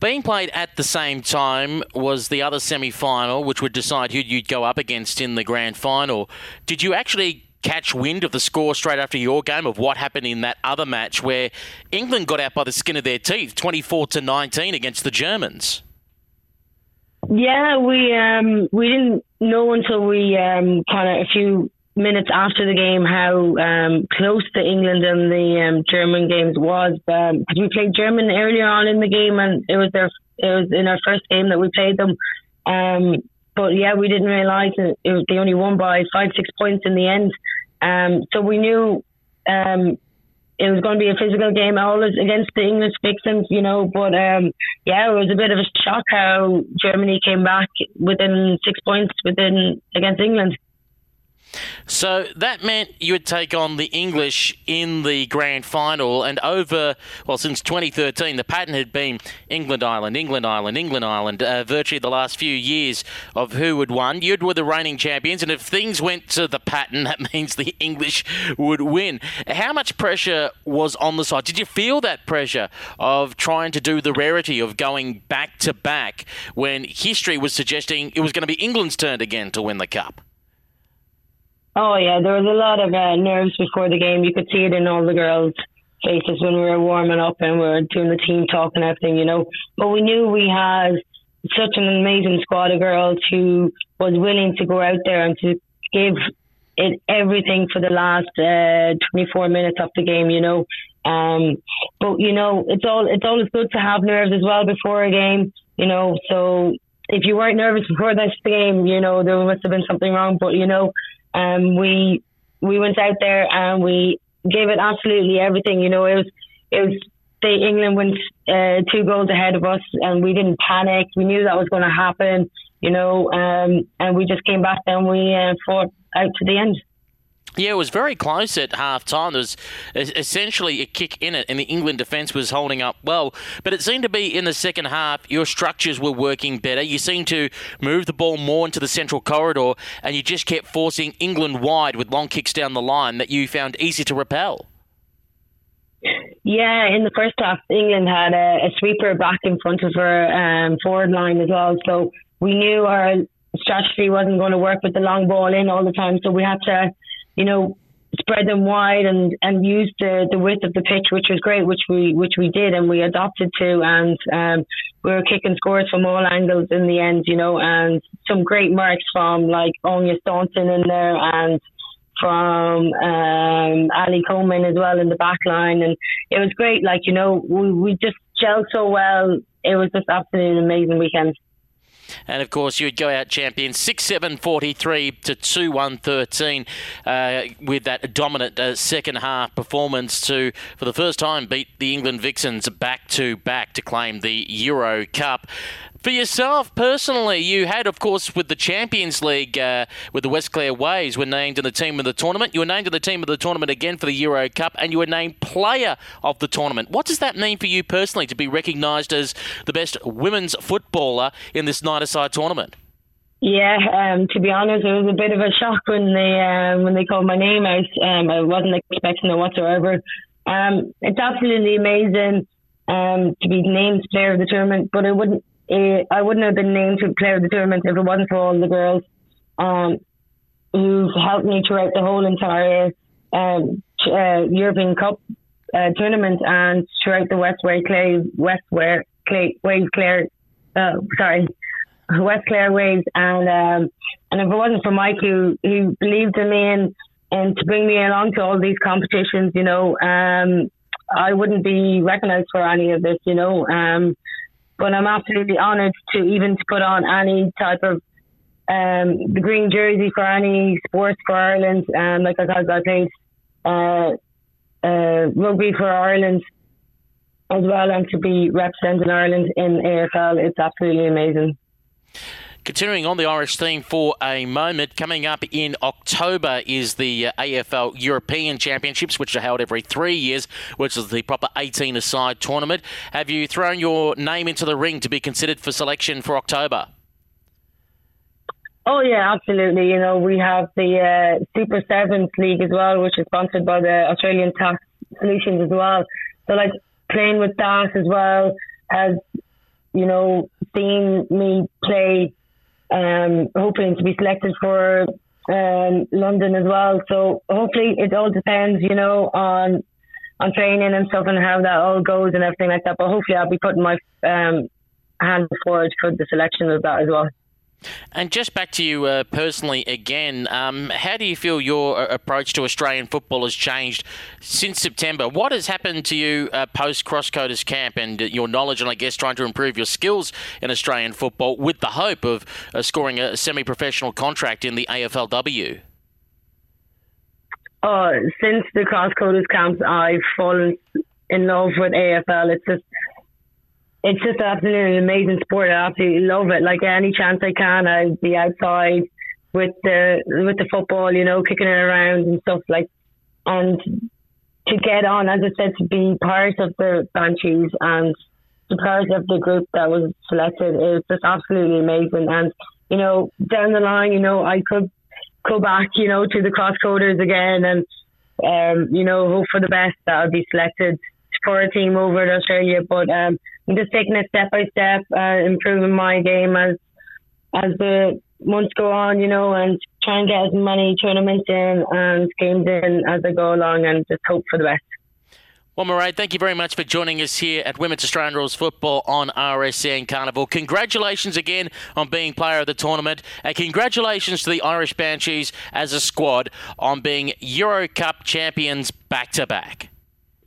Being played at the same time was the other semi-final, which would decide who you'd go up against in the grand final. Did you actually catch wind of the score straight after your game of what happened in that other match where England got out by the skin of their teeth, 24-19 against the Germans? Yeah, we didn't know until we kind of a few minutes after the game how close the England and the German games was, because we played German earlier on in the game, and it was in our first game that we played them. But yeah, we didn't realise they only won by 5-6 points in the end. So we knew it was going to be a physical game, always against the English vixens, you know. But yeah, it was a bit of a shock how Germany came back within 6 points against England. So that meant you would take on the English in the grand final, and since 2013, the pattern had been England, Ireland, virtually the last few years of who would win. You were the reigning champions, and if things went to the pattern, that means the English would win. How much pressure was on the side? Did you feel that pressure of trying to do the rarity of going back-to-back when history was suggesting it was going to be England's turn again to win the Cup? Oh, yeah, there was a lot of nerves before the game. You could see it in all the girls' faces when we were warming up and we were doing the team talk and everything, you know. But we knew we had such an amazing squad of girls who was willing to go out there and to give it everything for the last 24 minutes of the game, you know. But, you know, it's always good to have nerves as well before a game, you know. So if you weren't nervous before this game, you know, there must have been something wrong. But, you know, we went out there and we gave it absolutely everything. You know, England went 2 goals ahead of us, and we didn't panic. We knew that was going to happen, you know, and we just came back and we fought out to the end. Yeah, it was very close at half-time. There was essentially a kick in it, and the England defence was holding up well. But it seemed to be in the second half, your structures were working better. You seemed to move the ball more into the central corridor, and you just kept forcing England wide with long kicks down the line that you found easy to repel. Yeah, in the first half, England had a sweeper back in front of her forward line as well. So we knew our strategy wasn't going to work with the long ball in all the time, so we had to, you know, spread them wide and use the width of the pitch, which was great, which we did and we adopted to, and we were kicking scores from all angles in the end, you know, and some great marks from like Onia Stone in there and from Ali Coleman as well in the back line, and it was great, like, you know, we just gelled so well. It was just absolutely an amazing weekend. And, of course, you'd go out champion 6-7-43 to 2-1-13 with that dominant second-half performance to, for the first time, beat the England Vixens back-to-back to claim the Euro Cup. For yourself, personally, you had, of course, with the Champions League, with the Westcliff Waves, were named in the team of the tournament. You were named in the team of the tournament again for the Euro Cup, and you were named player of the tournament. What does that mean for you personally to be recognised as the best women's footballer in this nine-a-side tournament? Yeah, to be honest, it was a bit of a shock when they called my name out. I wasn't expecting it whatsoever. It's absolutely amazing to be named player of the tournament, but I wouldn't have been named to player of the tournament if it wasn't for all the girls who've helped me throughout the whole entire European Cup tournament and throughout the Westcliff Waves. And if it wasn't for Mike, who believed in me and to bring me along to all these competitions, you know, I wouldn't be recognised for any of this, you know. But I'm absolutely honoured to put on any type of the green jersey for any sports for Ireland. Because I played rugby for Ireland as well, and to be representing Ireland in AFL, it's absolutely amazing. Continuing on the Irish theme for a moment, coming up in October is the AFL European Championships, which are held every 3 years, which is the proper 18-a-side tournament. Have you thrown your name into the ring to be considered for selection for October? Oh yeah, absolutely. You know, we have the Super Sevens League as well, which is sponsored by the Australian Tax Solutions as well. So like playing with that as well has, you know, seen me play, hoping to be selected for London as well. So hopefully it all depends, you know, on training and stuff and how that all goes and everything like that. But hopefully I'll be putting my hand forward for the selection of that as well. And just back to you personally again, how do you feel your approach to Australian football has changed since September? What has happened to you post-Crosscoders camp and your knowledge and I guess trying to improve your skills in Australian football with the hope of scoring a semi-professional contract in the AFLW? Oh, since the Crosscoders camp, I've fallen in love with AFL. It's just absolutely an amazing sport. I absolutely love it. Like any chance I can, I'd be outside with the football, you know, kicking it around and stuff like. And to get on, as I said, to be part of the Banshees and to be part of the group that was selected, it's just absolutely amazing. And you know, down the line, you know, I could go back, you know, to the Crosscoders again, and you know, hope for the best that I'll be selected for a team over in Australia. But I'm just taking it step by step, improving my game as the months go on, you know, and try and get as many tournaments in and games in as I go along and just hope for the best. Well, Mairéad, thank you very much for joining us here at Women's Australian Rules Football on RSN Carnival. Congratulations again on being player of the tournament. And congratulations to the Irish Banshees as a squad on being Euro Cup champions back-to-back.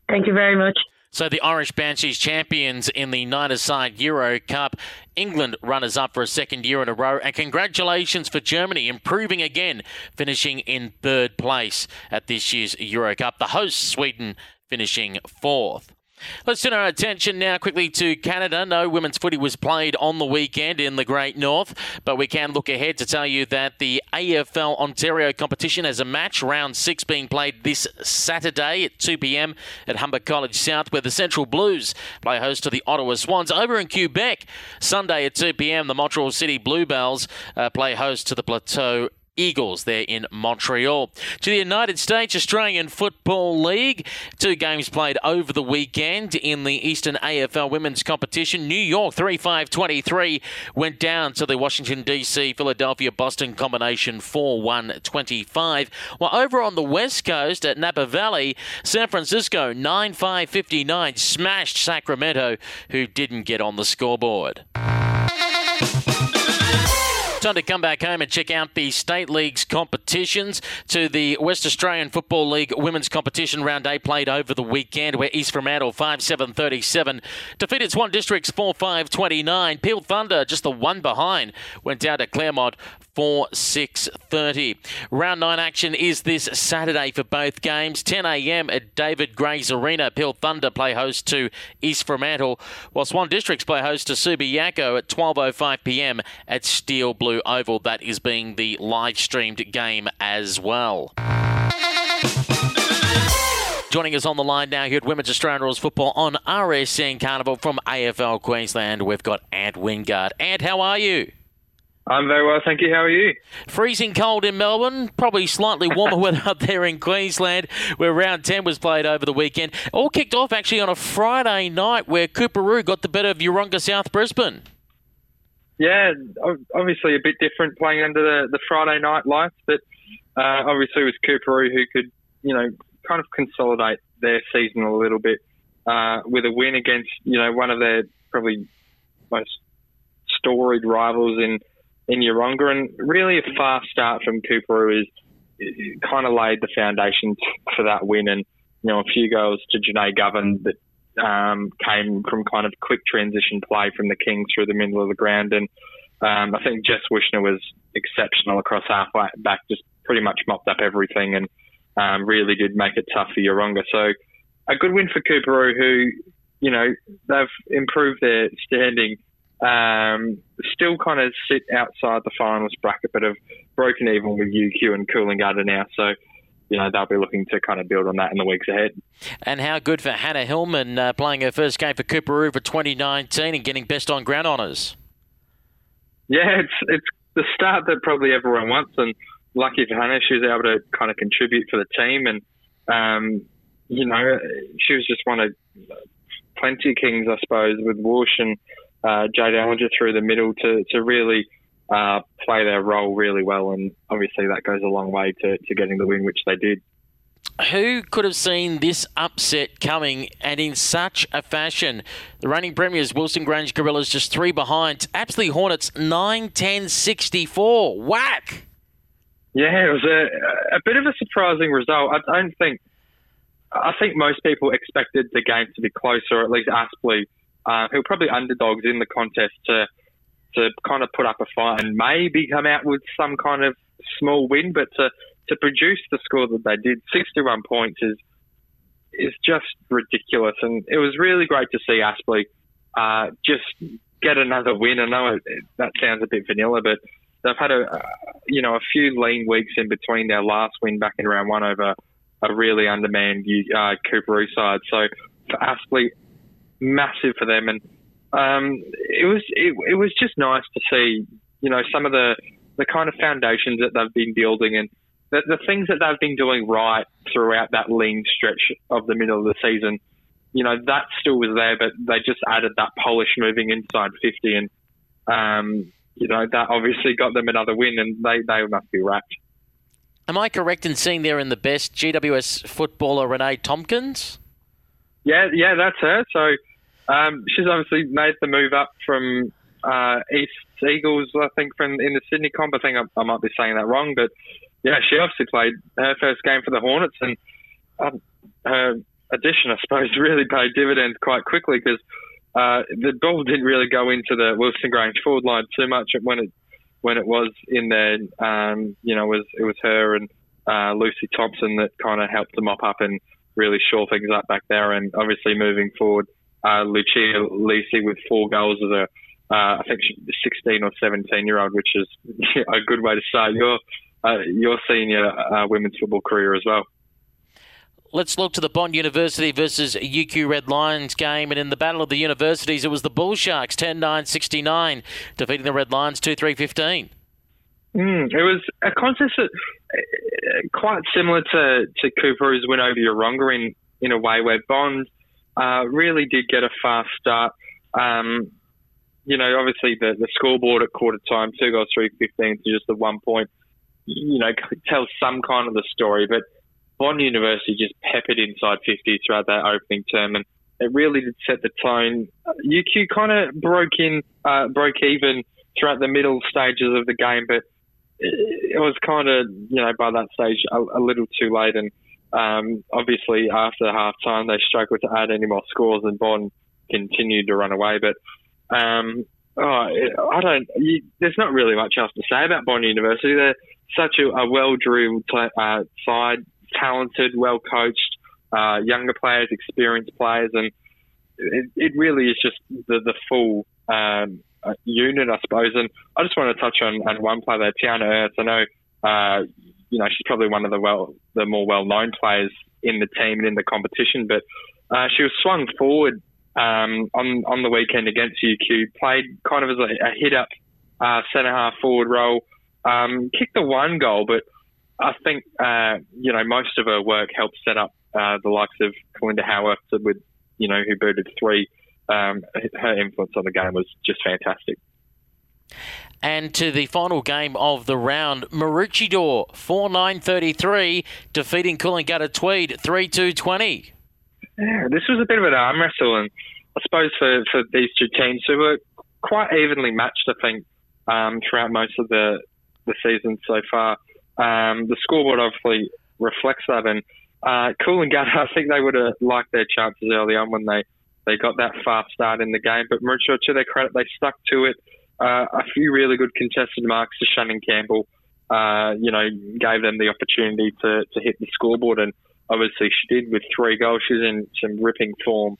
Thank you very much. So the Irish Banshees champions in the nine-a-side Euro Cup. England runners-up for a second year in a row. And congratulations for Germany, improving again, finishing in third place at this year's Euro Cup. The hosts, Sweden, finishing fourth. Let's turn our attention now quickly to Canada. No women's footy was played on the weekend in the Great North, but we can look ahead to tell you that the AFL Ontario competition has a match, round 6, being played this Saturday at 2 p.m. at Humber College South, where the Central Blues play host to the Ottawa Swans. Over in Quebec, Sunday at 2 p.m, the Montreal City Bluebells play host to the Plateau Eagles there in Montreal. To the United States Australian Football League, 2 games played over the weekend in the Eastern AFL Women's Competition. New York 3-5-23 went down to the Washington DC Philadelphia Boston combination 4-1-25. While over on the West Coast at Napa Valley, San Francisco 9-5-59 smashed Sacramento, who didn't get on the scoreboard. Time to come back home and check out the State League's competitions. To the West Australian Football League Women's Competition, round 8 played over the weekend, where East Fremantle 5-7-37 defeated Swan Districts 4-5-29. Peel Thunder, just the one behind, went down to Claremont 4-6-30. Round 9 action is this Saturday for both games. 10 a.m. at David Gray's Arena. Peel Thunder play host to East Fremantle, while Swan Districts play host to Subiaco at 12:05 p.m. at Steel Blue Oval. That is being the live-streamed game as well. Joining us on the line now here at Women's Australian Rules Football on RSN Carnival from AFL Queensland, we've got Ant Wingard. Ant, how are you? I'm very well, thank you. How are you? Freezing cold in Melbourne, probably slightly warmer weather up there in Queensland, where round 10 was played over the weekend. All kicked off actually on a Friday night, where Coorparoo got the better of Yeronga South Brisbane. Yeah, obviously a bit different playing under the Friday night lights, but obviously it was Coorparoo who could, you know, kind of consolidate their season a little bit with a win against, you know, one of their probably most storied rivals in Yeronga. And really a fast start from Coorparoo is kind of laid the foundations for that win. And, you know, a few goals to Janae Govan that came from kind of quick transition play from the Kings through the middle of the ground. And I think Jess Wishner was exceptional across halfway back, just pretty much mopped up everything and really did make it tough for Yeronga. So a good win for Coorparoo, who, you know, they've improved their standing, still kind of sit outside the finals bracket, but have broken even with UQ and Coolangatta now. So, you know, they'll be looking to kind of build on that in the weeks ahead. And how good for Hannah Hillman playing her first game for Coorparoo for 2019 and getting best on ground honours. Yeah, it's the start that probably everyone wants, and lucky for Hannah, she was able to kind of contribute for the team, and you know, she was just one of plenty of kings, I suppose, with Woosh and Jade Allinger through the middle to really play their role really well, and obviously that goes a long way to getting the win, which they did. Who could have seen this upset coming, and in such a fashion? The reigning premiers, Wilston Grange Gorillas, just 3 behind. Apsley Hornets, 9-10-64. Whack! Yeah, it was a bit of a surprising result. I think most people expected the game to be closer, or at least Aspley, who were probably underdogs in the contest, to kind of put up a fight and maybe come out with some kind of small win, but to produce the score that they did, 61 points, is just ridiculous. And it was really great to see Aspley just get another win. I know that sounds a bit vanilla, but they've had a few lean weeks in between their last win back in round 1 over a really undermanned Coorparoo side. So for Aspley, massive for them, and it was just nice to see, you know, some of the kind of foundations that they've been building and the things that they've been doing right throughout that lean stretch of the middle of the season. You know, that still was there, but they just added that polish moving inside 50, and you know, that obviously got them another win, and they must be wrapped. Am I correct in seeing they're in the best GWS footballer, Renee Tompkins? Yeah, that's her. So she's obviously made the move up from East Eagles, I think, in the Sydney comp. I think I might be saying that wrong, but yeah, she obviously played her first game for the Hornets, and her addition, I suppose, really paid dividends quite quickly, because the ball didn't really go into the Wilston Grange forward line too much when it was in there. You know, it was her and Lucy Thompson that kind of helped to mop up and really shore things up back there. And obviously moving forward, Lucia Lisi with 4 goals as a, I think, 16 or 17-year-old, which is a good way to start your senior women's football career as well. Let's look to the Bond University versus UQ Red Lions game. And in the Battle of the Universities, it was the Bull Sharks 10-9-69, defeating the Red Lions 2-3-15. It was a contest that, quite similar to Coorparoo's win over Yeronga in a way, where Bond really did get a fast start. You know, obviously the scoreboard at quarter time, 2 goals, 3-15 to just the 1 point, you know, tells some kind of the story. But Bond University just peppered inside 50 throughout that opening term, and it really did set the tone. UQ kind of broke even throughout the middle stages of the game, but it was kind of, you know, by that stage a little too late. And obviously after half time, they struggled to add any more scores, and Bond continued to run away. But there's not really much else to say about Bond University. They're such a well-drilled side, talented, well-coached, younger players, experienced players, and it really is just the full unit, I suppose. And I just want to touch on one player there, Tiana Earth. I know, you know, she's probably one of the more well-known players in the team and in the competition, but she was swung forward on the weekend against UQ, played kind of as a hit-up centre-half forward role, kicked the 1 goal, but I think, you know, most of her work helped set up the likes of Kalinda Howarth, with, you know, who booted 3. Her influence on the game was just fantastic. And to the final game of the round, Maroochydore 4-9-33, defeating Coolangatta Tweed 3-2-20. Yeah, this was a bit of an arm wrestle, and I suppose for these two teams who were quite evenly matched, I think, throughout most of the season so far. The scoreboard obviously reflects that, and Coolangatta, I think they would have liked their chances early on when they got that fast start in the game. But Maroochydore, to their credit, they stuck to it. A few really good contested marks to Shannon Campbell, you know, gave them the opportunity to hit the scoreboard, and obviously she did with 3 goals. She's in some ripping form.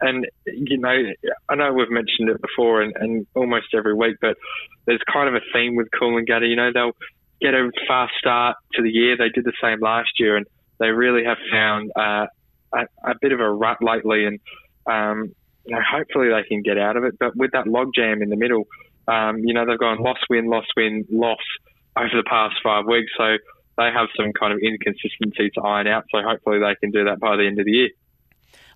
And, you know, I know we've mentioned it before and almost every week, but there's kind of a theme with Coolangatta. You know, they'll get a fast start to the year. They did the same last year, and they really have found a bit of a rut lately, and you know, hopefully they can get out of it. But with that logjam in the middle, They've gone loss, win, over the past 5 weeks. So they have some kind of inconsistency to iron out. So hopefully they can do that by the end of the year.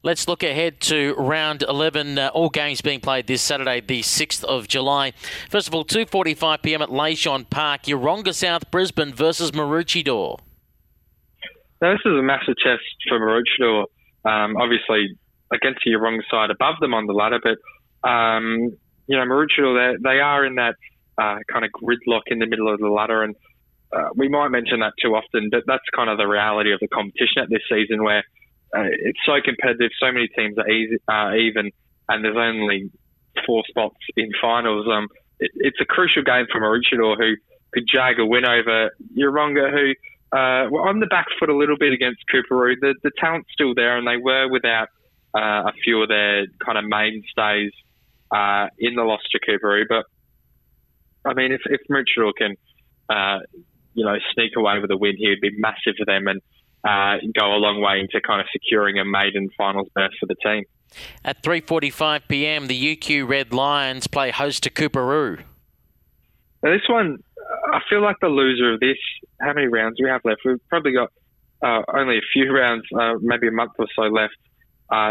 Let's look ahead to round 11. All games being played this Saturday, the 6th of July. First of all, 2:45pm at Leishon Park, Yeronga South Brisbane versus Maroochydore. Now, this is a massive test for Maroochydore. Obviously, against the Yeronga side above them on the ladder, but, Maroochydore, they are in that kind of gridlock in the middle of the ladder, and we might mention that too often, but that's kind of the reality of the competition at this season where it's so competitive, so many teams are even, and there's only four spots in finals. It's a crucial game for Maroochydore, who could jag a win over Yeronga, who were on the back foot a little bit against Coorparoo. The talent's still there, and they were without a few of their kind of mainstays in the loss to Coorparoo. But, I mean, if Maroochydore can, sneak away with a win here, it'd be massive for them, and go a long way into kind of securing a maiden finals berth for the team. At 3:45pm, the UQ Red Lions play host to Coorparoo. Now this one, I feel like the loser of this, how many rounds do we have left? We've probably got only a few rounds, maybe a month or so left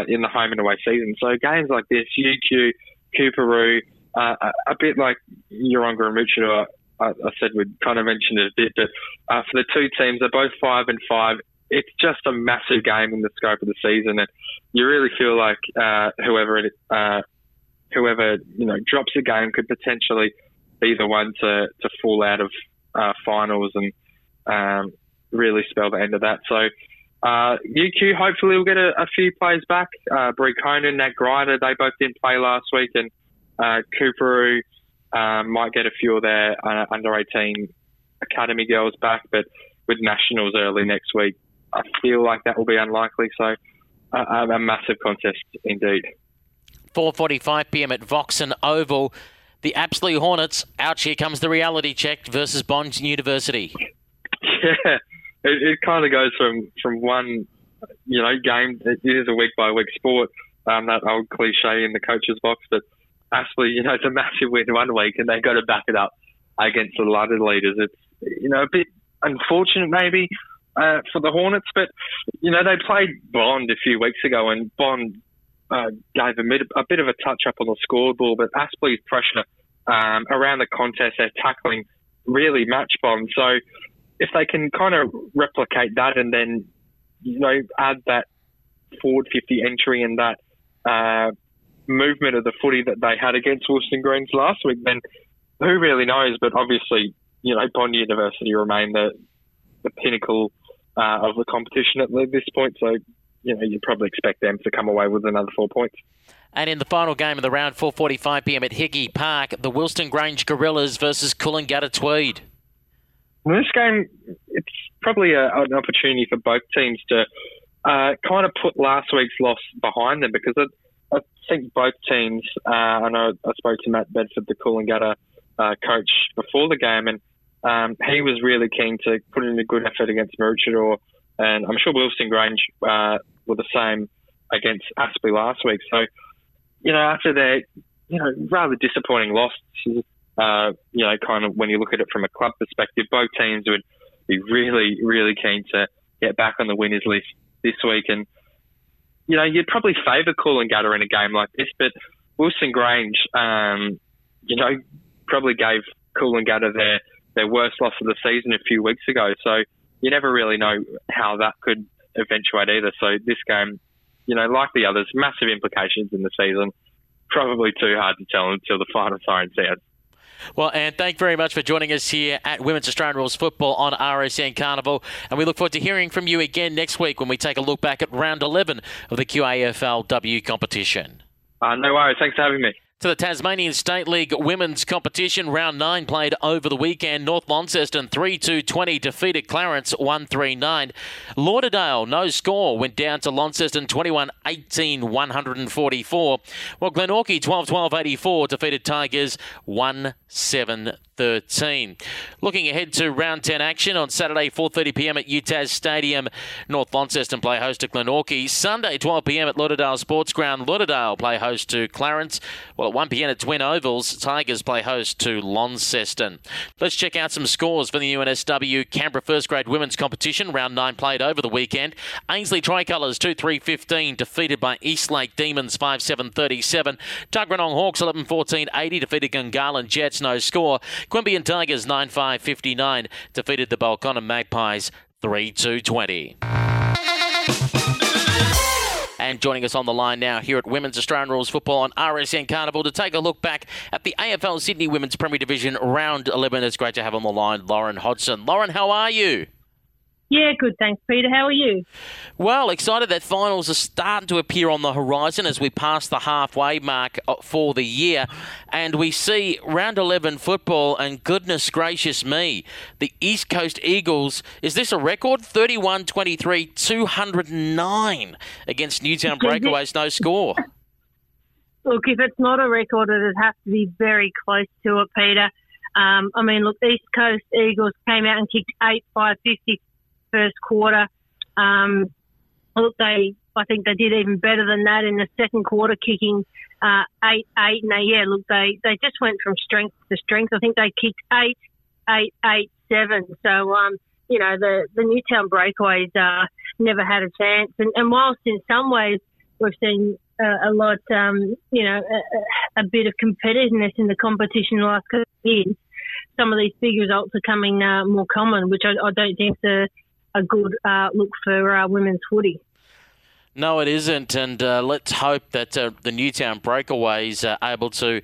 in the home and away season. So games like this, UQ, Coorparoo, a bit like Yeronga and Maroochydore, I said we'd kind of mention it a bit, but for the two teams, they're both 5-5. It's just a massive game in the scope of the season, and you really feel like whoever drops a game could potentially be the one to fall out of finals and really spell the end of that. So UQ hopefully will get a few plays back. Bree Conan, Nat Grider, they both didn't play last week, and Coorparoo might get a few of their under-18 academy girls back, but with nationals early next week, I feel like that will be unlikely, so a massive contest indeed. 4:45pm at Vauxhall Oval, the Apsley Hornets, ouch, here comes the reality check, versus Bond University. Yeah, it kind of goes from one, game, it is a week-by-week sport, that old cliche in the coach's box, but Apsley, it's a massive win one week, and they've got to back it up against the ladder leaders. It's, a bit unfortunate maybe for the Hornets, but they played Bond a few weeks ago, and Bond gave a bit of a touch up on the scoreboard, but Aspley's pressure around the contest, their tackling really matched Bond. So if they can kind of replicate that, and then add that forward 50 entry and that movement of the footy that they had against Wilston Grange last week, then who really knows? But obviously, Bond University remain the pinnacle of the competition at this point. So, you'd probably expect them to come away with another 4 points. And in the final game of the round, 4:45pm at Higgy Park, the Wilston Grange Gorillas versus Coolangatta Tweed. In this game, it's probably an opportunity for both teams to kind of put last week's loss behind them, because I think both teams, I know I spoke to Matt Bedford, the Coolangatta coach, before the game, and he was really keen to put in a good effort against Maroochydore, and I'm sure Wilston Grange were the same against Aspley last week. So, after their, rather disappointing loss, kind of when you look at it from a club perspective, both teams would be really, really keen to get back on the winners list this week, and you'd probably favour Coolangatta in a game like this, but Wilston Grange, probably gave Coolangatta their worst loss of the season a few weeks ago. So you never really know how that could eventuate either. So this game, like the others, massive implications in the season. Probably too hard to tell until the final siren's out. Well, Ant, thank you very much for joining us here at Women's Australian Rules Football on RSN Carnival. And we look forward to hearing from you again next week when we take a look back at round 11 of the QAFLW competition. No worries. Thanks for having me. To the Tasmanian State League Women's Competition, Round 9 played over the weekend. North Launceston 3-2-20 defeated Clarence 1-3-9. Lauderdale, no score, went down to Launceston 21-18, 144. Well, Glenorchy 12-12-84 defeated Tigers 1-7-3. 13. Looking ahead to round 10 action on Saturday 4:30pm at UTAS Stadium. North Launceston play host to Glenorchy. Sunday 12pm at Lauderdale Sports Ground. Lauderdale play host to Clarence. Well, at 1pm at Twin Ovals, Tigers play host to Launceston. Let's check out some scores for the UNSW Canberra first grade women's competition. Round 9 played over the weekend. Ainsley Tricolours 2-3-15 defeated by Eastlake Demons 5-7-37. Tuggeranong Hawks 11-14-80 defeated Gungahlin Jets, no score. Queanbeyan Tigers 9-5-59 defeated the Balconnen Magpies 3-2-20. And joining us on the line now here at Women's Australian Rules Football on RSN Carnival to take a look back at the AFL Sydney Women's Premier Division Round 11. It's great to have on the line Lauren Hodgson. Lauren, how are you? Yeah, good. Thanks, Peter. How are you? Well, excited that finals are starting to appear on the horizon as we pass the halfway mark for the year. And we see round 11 football, and goodness gracious me, the East Coast Eagles, is this a record? 31-23, 209 against Newtown Breakaways, no score. Look, if it's not a record, it'd have to be very close to it, Peter. I mean, look, East Coast Eagles came out and kicked 8-5-50. First quarter. I think they did even better than that in the second quarter, kicking 8-8. Now, yeah, look, they just went from strength to strength. I think they kicked 8-8, 8-7. So, you know, the Newtown Breakaways never had a chance. And whilst in some ways we've seen a lot, you know, a bit of competitiveness in the competition the last couple of years, some of these big results are coming more common, which I don't think the a good look for women's footy. No, it isn't, and let's hope that the Newtown Breakaways are able to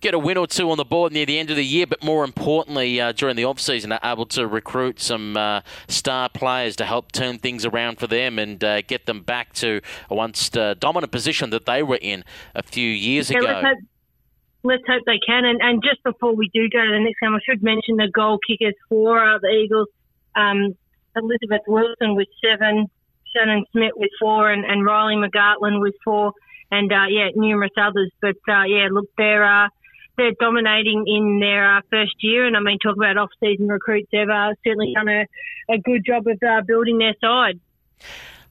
get a win or two on the board near the end of the year, but more importantly, during the off-season, are able to recruit some star players to help turn things around for them and get them back to a once-dominant position that they were in a few years ago. Let's hope they can, and just before we do go to the next game, I should mention the goal kickers for the Eagles, Elizabeth Wilson with 7, Shannon Smith with 4, and Riley McGartland with 4, and, yeah, numerous others. But, yeah, look, they're dominating in their first year. And, I mean, talk about off-season recruits, they've certainly done a good job of building their side.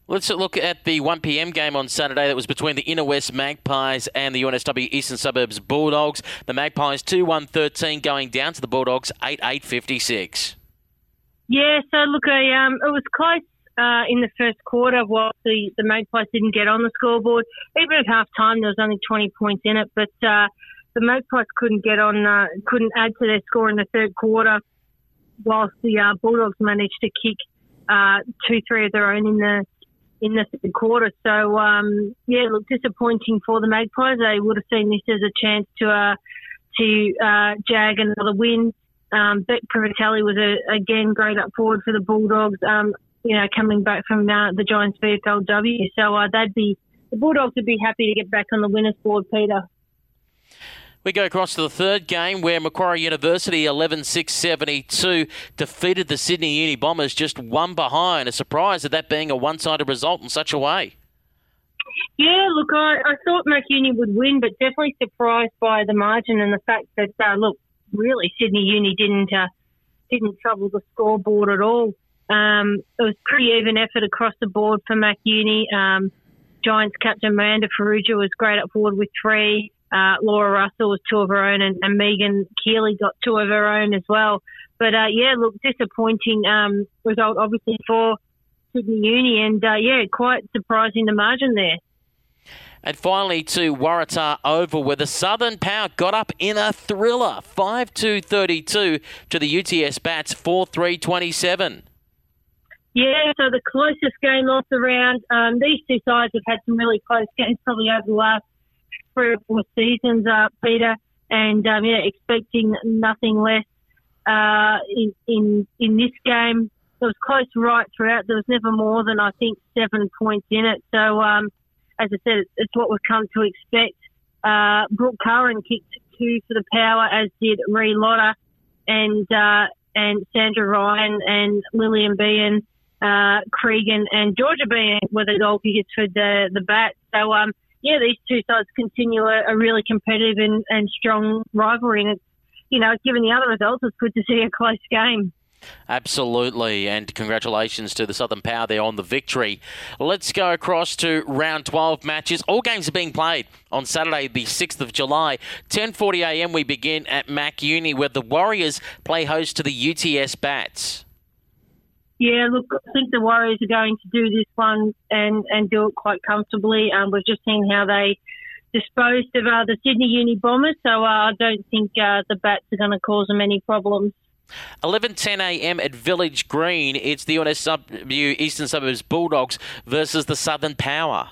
Let's look at the 1pm game on Saturday that was between the Inner West Magpies and the UNSW Eastern Suburbs Bulldogs. The Magpies 2-1-13 going down to the Bulldogs 8-8-56. Yeah, so look, it was close in the first quarter while the Magpies didn't get on the scoreboard. Even at half-time, there was only 20 points in it, but the Magpies couldn't add to their score in the third quarter whilst the Bulldogs managed to kick 2-3 of their own in the third quarter. So, yeah, look, disappointing for the Magpies. They would have seen this as a chance to jag another win. Beck Privatelli was, again, great up forward for the Bulldogs, you know, coming back from the Giants VFLW. So the Bulldogs would be happy to get back on the winner's board, Peter. We go across to the third game where Macquarie University 11-6-72 defeated the Sydney Uni Bombers just one behind. A surprise at that being a one-sided result in such a way. Yeah, look, I thought Mac Uni would win, but definitely surprised by the margin and the fact that, look, really Sydney Uni didn't trouble the scoreboard at all. It was pretty even effort across the board for Mac Uni. Giants captain Miranda Ferrugia was great up forward with 3. Laura Russell was 2 of her own, and Megan Keeley got 2 of her own as well. But, yeah, look, disappointing result, obviously, for Sydney Uni. And, yeah, quite surprising the margin there. And finally to Waratah Oval, where the Southern Power got up in a thriller, 5-2-32 to the UTS Bats, 4-3-27. Yeah, so the closest game off the round. These two sides have had some really close games probably over the last 3 or 4 seasons, Peter, and yeah, expecting nothing less in this game. It was close right throughout. There was never more than, I think, 7 points in it. So, as I said, it's what we've come to expect. Brooke Curran kicked 2 for the Power, as did Ree Lotter and Sandra Ryan and Lillian Behan, Cregan and Georgia Behan were the goal kickers for the Bats. So, yeah, these two sides continue a really competitive and strong rivalry. And it's, you know, given the other results, it's good to see a close game. Absolutely, and congratulations to the Southern Power there on the victory. Let's go across to round 12 matches. All games are being played on Saturday the 6th of July. 10:40am we begin at Mac Uni where the Warriors play host to the UTS Bats. Yeah, look, I think the Warriors are going to do this one and do it quite comfortably. We've just seen how they disposed of the Sydney Uni Bombers, so I don't think the Bats are going to cause them any problems. 11:10am at Village Green, it's the UNSW Eastern Suburbs Bulldogs versus the Southern Power.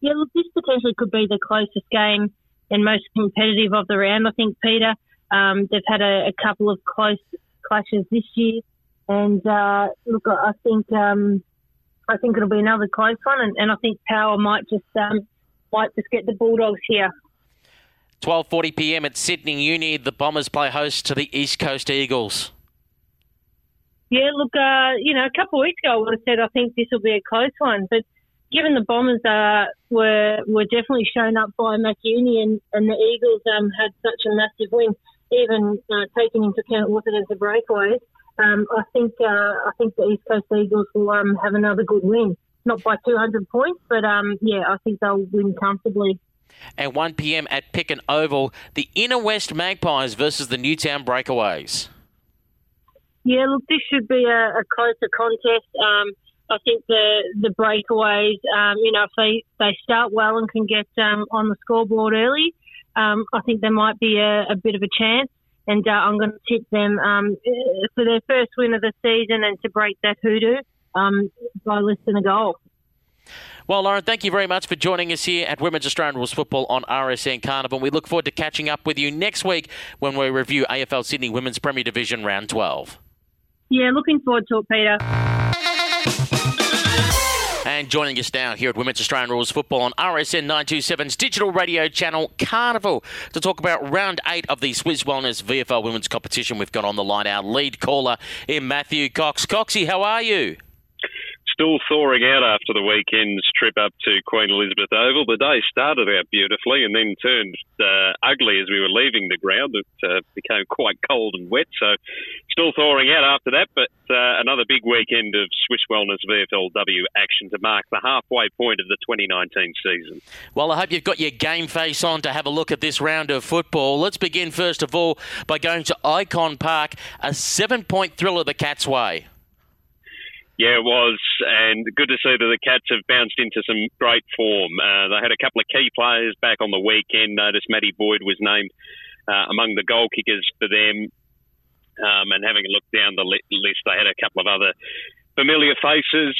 Yeah, look, this potentially could be the closest game and most competitive of the round, I think, Peter. They've had a couple of close clashes this year, and look, I think it'll be another close one, and I think Power might just get the Bulldogs here. 12:40pm at Sydney Uni, the Bombers play host to the East Coast Eagles. Yeah, look, a couple of weeks ago I would have said I think this will be a close one, but given the Bombers were definitely shown up by Mac Uni and the Eagles had such a massive win, even taking into account what it is the breakaways, I think the East Coast Eagles will have another good win. Not by 200 points, but I think they'll win comfortably. At 1pm at Pick and Oval, the Inner West Magpies versus the Newtown Breakaways. Yeah, look, this should be a closer contest. I think the Breakaways, if they start well and can get on the scoreboard early, I think there might be a bit of a chance. And I'm going to tip them for their first win of the season and to break that hoodoo by less than a goal. Well, Lauren, thank you very much for joining us here at Women's Australian Rules Football on RSN Carnival. We look forward to catching up with you next week when we review AFL Sydney Women's Premier Division Round 12. Yeah, looking forward to it, Peter. And joining us now here at Women's Australian Rules Football on RSN 927's digital radio channel Carnival to talk about round 8 of the Swiss Wellness VFL Women's Competition. We've got on the line our lead caller in Matthew Cox. Coxie, how are you? Still thawing out after the weekend's trip up to Queen Elizabeth Oval. The day started out beautifully and then turned ugly as we were leaving the ground. It became quite cold and wet, so still thawing out after that. But another big weekend of Swiss Wellness VFLW action to mark the halfway point of the 2019 season. Well, I hope you've got your game face on to have a look at this round of football. Let's begin, first of all, by going to Icon Park, a 7-point thriller the Cats' way. Yeah, it was, and good to see that the Cats have bounced into some great form. They had a couple of key players back on the weekend. Noticed Maddie Boyd was named among the goal kickers for them. And having a look down the list, they had a couple of other familiar faces.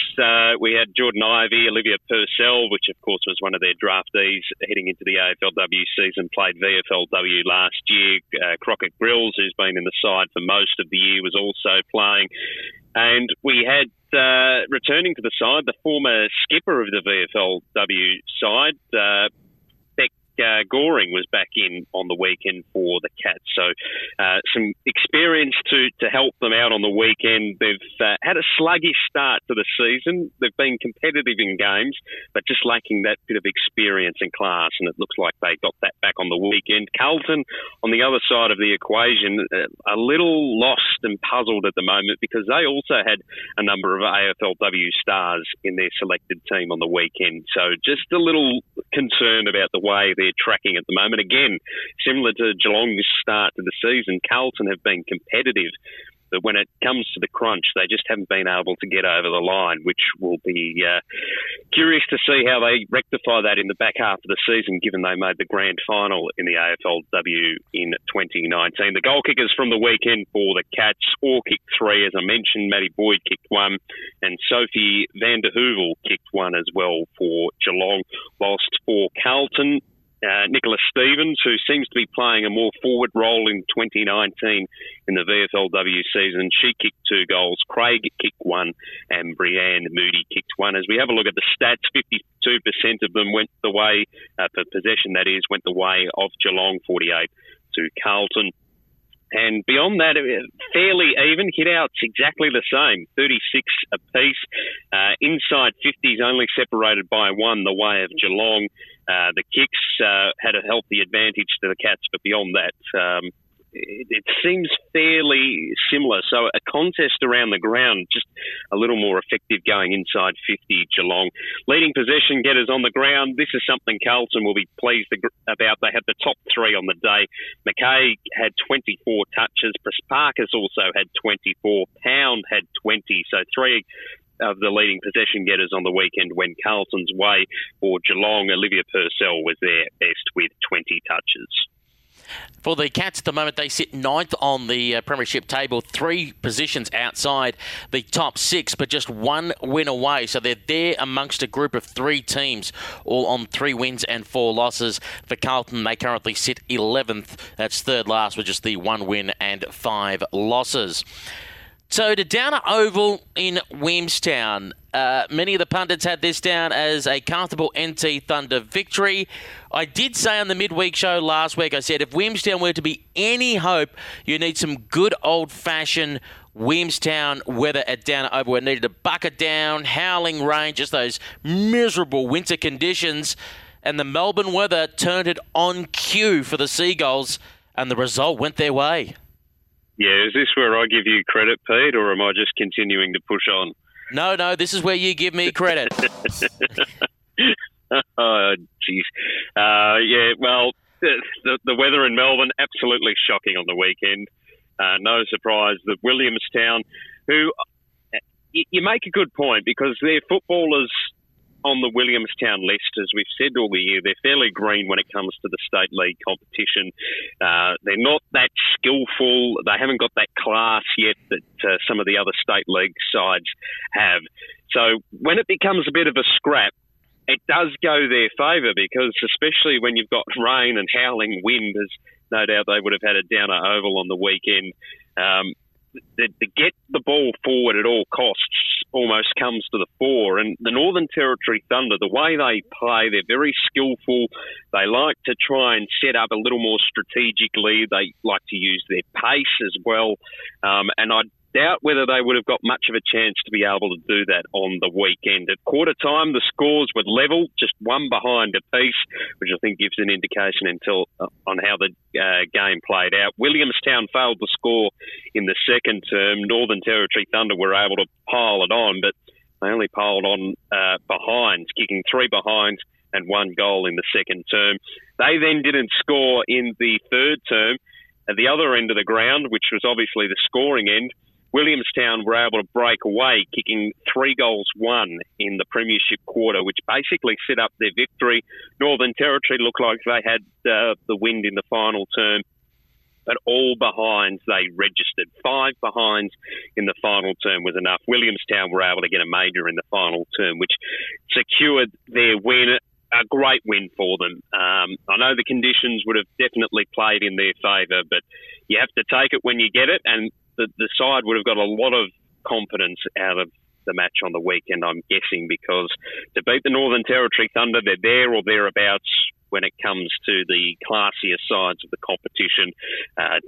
We had Jordan Ivey, Olivia Purcell, which of course was one of their draftees heading into the AFLW season, played VFLW last year. Crockett Grills, who's been in the side for most of the year, was also playing. And we had, returning to the side, the former skipper of the VFLW side, Beck Goring, was back in on the weekend for the Cats. So some experience to help them out on the weekend. They've had a sluggish start to the season. They've been competitive in games, but just lacking that bit of experience and class, and it looks like they got that back on the weekend. Carlton, on the other side of the equation, a little lost and puzzled at the moment because they also had a number of AFLW stars in their selected team on the weekend. So just a little concerned about the way they're tracking at the moment. Again, similar to Geelong's start to the season, Carlton have been competitive, but when it comes to the crunch, they just haven't been able to get over the line, which will be curious to see how they rectify that in the back half of the season, given they made the grand final in the AFLW in 2019. The goal kickers from the weekend for the Cats all kicked three, as I mentioned. Maddie Boyd kicked one, and Sophie van der Heuvel kicked one as well for Geelong, whilst for Carlton, Nicholas Stevens, who seems to be playing a more forward role in 2019 in the VFLW season, she kicked two goals. Craig kicked one and Brianne Moody kicked one. As we have a look at the stats, 52% of them went the way, for possession that is, went the way of Geelong, 48 to Carlton. And beyond that, fairly even. Hit-outs exactly the same, 36 apiece. Inside 50s only separated by one the way of Geelong. The kicks had a healthy advantage to the Cats, but beyond that, it seems fairly similar. So a contest around the ground, just a little more effective going inside 50, Geelong. Leading possession getters on the ground. This is something Carlton will be pleased about. They had the top three on the day. McKay had 24 touches. Parkers also had 24. Pound had 20. So three of the leading possession getters on the weekend when Carlton's way for Geelong. Olivia Purcell was their best with 20 touches. For the Cats at the moment, they sit ninth on the premiership table, three positions outside the top six, but just one win away. So they're there amongst a group of three teams, all on 3 wins and 4 losses. For Carlton, they currently sit 11th. That's third last, with just the 1 win and 5 losses. So to Downer Oval in Williamstown, many of the pundits had this down as a comfortable NT Thunder victory. I did say on the midweek show last week, I said if Williamstown were to be any hope, you need some good old-fashioned Williamstown weather at Downer Oval. It needed a bucket down, howling rain, just those miserable winter conditions. And the Melbourne weather turned it on cue for the Seagulls, and the result went their way. Yeah, is this where I give you credit, Pete, or am I just continuing to push on? No, this is where you give me credit. Oh, geez. The weather in Melbourne, absolutely shocking on the weekend. No surprise that Williamstown, who, you make a good point, because their footballers on the Williamstown list, as we've said all the year, they're fairly green when it comes to the State League competition. They're not that skillful. They haven't got that class yet that some of the other State League sides have. So when it becomes a bit of a scrap, it does go their favour, because especially when you've got rain and howling wind, as no doubt they would have had a Downer Oval on the weekend, to get the ball forward at all costs almost comes to the fore. And the Northern Territory Thunder, the way they play, they're very skillful. They like to try and set up a little more strategically. They like to use their pace as well. And I doubt whether they would have got much of a chance to be able to do that on the weekend. At quarter time, the scores were level, just 1 behind apiece, which I think gives an indication on how the game played out. Williamstown failed to score in the second term. Northern Territory Thunder were able to pile it on, but they only piled on behinds, kicking 3 behinds and 1 goal in the second term. They then didn't score in the third term. At the other end of the ground, which was obviously the scoring end, Williamstown were able to break away, kicking 3 goals, 1 in the premiership quarter, which basically set up their victory. Northern Territory looked like they had the wind in the final term, but all behinds they registered. 5 behinds in the final term was enough. Williamstown were able to get a major in the final term, which secured their win. A great win for them. I know the conditions would have definitely played in their favour, but you have to take it when you get it, and the side would have got a lot of confidence out of the match on the weekend, I'm guessing, because to beat the Northern Territory Thunder, they're there or thereabouts when it comes to the classier sides of the competition.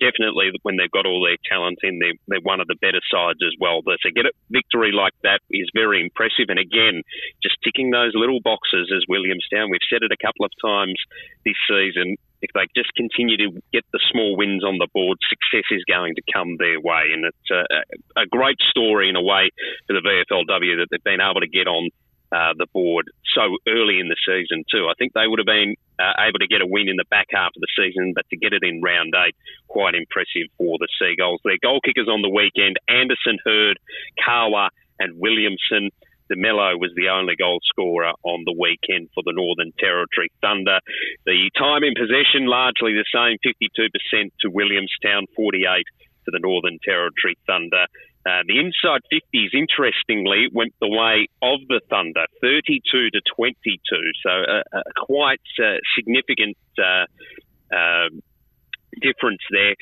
Definitely when they've got all their talent in, they're one of the better sides as well. But to get a victory like that is very impressive. And again, just ticking those little boxes as Williamstown. We've said it a couple of times this season. If they just continue to get the small wins on the board, success is going to come their way. And it's a great story in a way for the VFLW that they've been able to get on the board so early in the season too. I think they would have been able to get a win in the back half of the season, but to get it in round 8, quite impressive for the Seagulls. Their goal kickers on the weekend, Anderson, Hurd, Kawa and Williamson. DeMello was the only goal scorer on the weekend for the Northern Territory Thunder. The time in possession, largely the same, 52% to Williamstown, 48% to the Northern Territory Thunder. The inside 50s, interestingly, went the way of the Thunder, 32 to 22. So a quite significant difference there.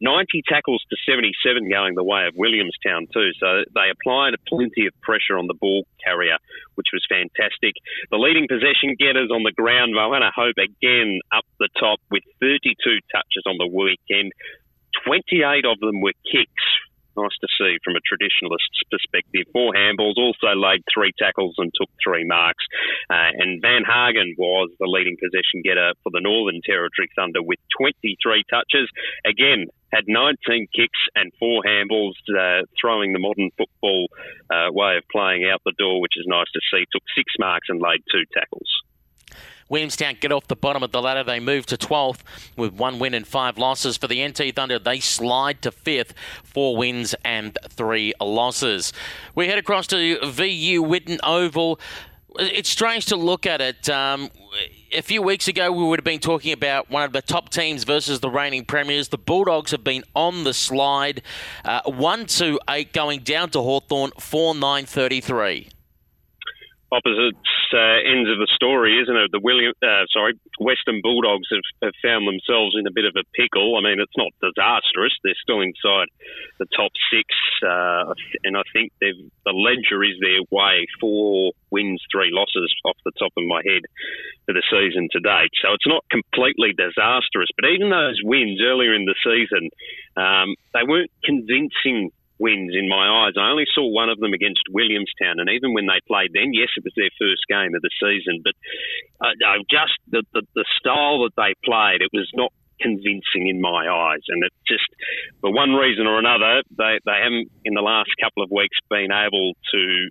90 tackles to 77 going the way of Williamstown too, so they applied plenty of pressure on the ball carrier, which was fantastic. The leading possession getters on the ground, Moana Hope again up the top with 32 touches on the weekend. 28 of them were kicks. Nice to see from a traditionalist's perspective. 4 handballs, also laid 3 tackles and took 3 marks. And Van Hagen was the leading possession getter for the Northern Territory Thunder with 23 touches. Again, had 19 kicks and 4 handballs, throwing the modern football way of playing out the door, which is nice to see. Took 6 marks and laid 2 tackles. Williamstown get off the bottom of the ladder. They move to 12th with 1 win and 5 losses. For the NT Thunder, they slide to 5th, 4 wins and 3 losses. We head across to VU Whitten Oval. It's strange to look at it. A few weeks ago, we would have been talking about one of the top teams versus the reigning premiers. The Bulldogs have been on the slide, 1-2-8 going down to Hawthorn, 4-9-33. Opposite ends of the story, isn't it? The Western Bulldogs have found themselves in a bit of a pickle. I mean, it's not disastrous. They're still inside the top 6, and I think the ledger is their way. 4 wins, 3 losses off the top of my head for the season to date. So it's not completely disastrous. But even those wins earlier in the season, they weren't convincing wins in my eyes. I only saw one of them against Williamstown, and even when they played then, yes, it was their first game of the season, but just the style that they played, it was not convincing in my eyes, and it just, for one reason or another, they haven't in the last couple of weeks been able to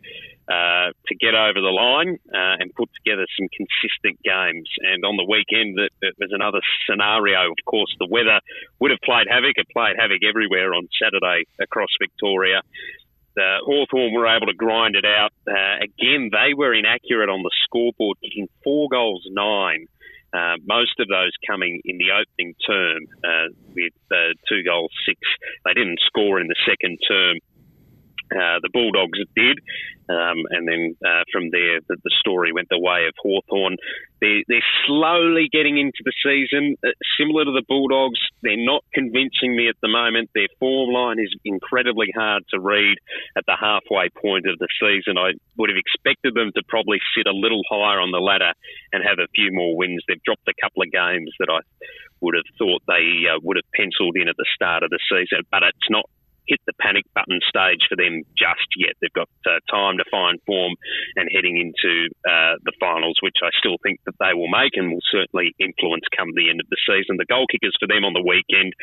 get over the line and put together some consistent games. And on the weekend, it was another scenario. Of course, the weather would have played havoc. It played havoc everywhere on Saturday across Victoria. Hawthorn were able to grind it out. Again, they were inaccurate on the scoreboard, kicking 4 goals, 9. Most of those coming in the opening term with 2 goals, 6. They didn't score in the second term. The Bulldogs did, and then from there the story went the way of Hawthorn. They're slowly getting into the season, similar to the Bulldogs. They're not convincing me at the moment. Their form line is incredibly hard to read at the halfway point of the season. I would have expected them to probably sit a little higher on the ladder and have a few more wins. They've dropped a couple of games that I would have thought they would have penciled in at the start of the season, but it's not hit the panic button stage for them just yet. They've got time to find form and heading into the finals, which I still think that they will make and will certainly influence come the end of the season. The goal kickers for them on the weekend,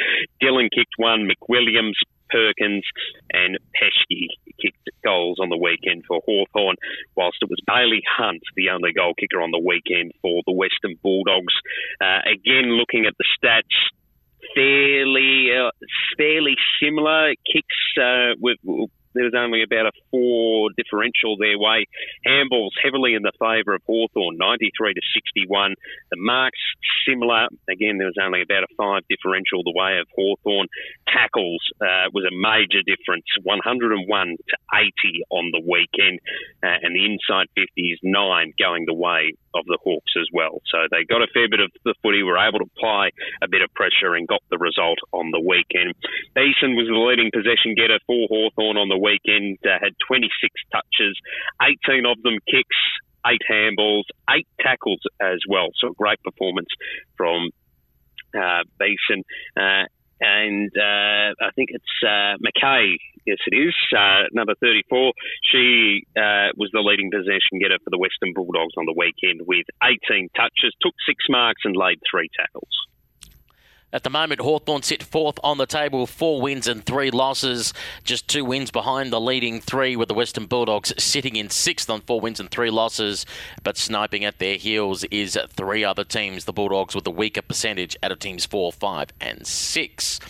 Dillon kicked 1, McWilliams, Perkins and Pesci kicked goals on the weekend for Hawthorn, whilst it was Bailey Hunt, the only goal kicker on the weekend for the Western Bulldogs. Again, looking at the stats, fairly similar. Kicks, there was only about a 4 differential their way. Handballs heavily in the favour of Hawthorn, 93 to 61. The marks similar. Again, there was only about a 5 differential the way of Hawthorn. Tackles was a major difference, 101 to 80 on the weekend. And the inside 50 is 9 going the way of the Hawks as well. So they got a fair bit of the footy, were able to apply a bit of pressure and got the result on the weekend. Eason was the leading possession getter for Hawthorn on the weekend, had 26 touches, 18 of them kicks, 8 handballs, 8 tackles as well. So a great performance from Eason. And I think it's McKay, yes it is, number 34. She was the leading possession getter for the Western Bulldogs on the weekend with 18 touches, took 6 marks and laid 3 tackles. At the moment, Hawthorn sit 4th on the table, 4 wins and 3 losses, just 2 wins behind the leading 3, with the Western Bulldogs sitting in 6th on 4 wins and 3 losses, but sniping at their heels is 3 other teams. The Bulldogs with a weaker percentage out of teams 4, 5 and 6.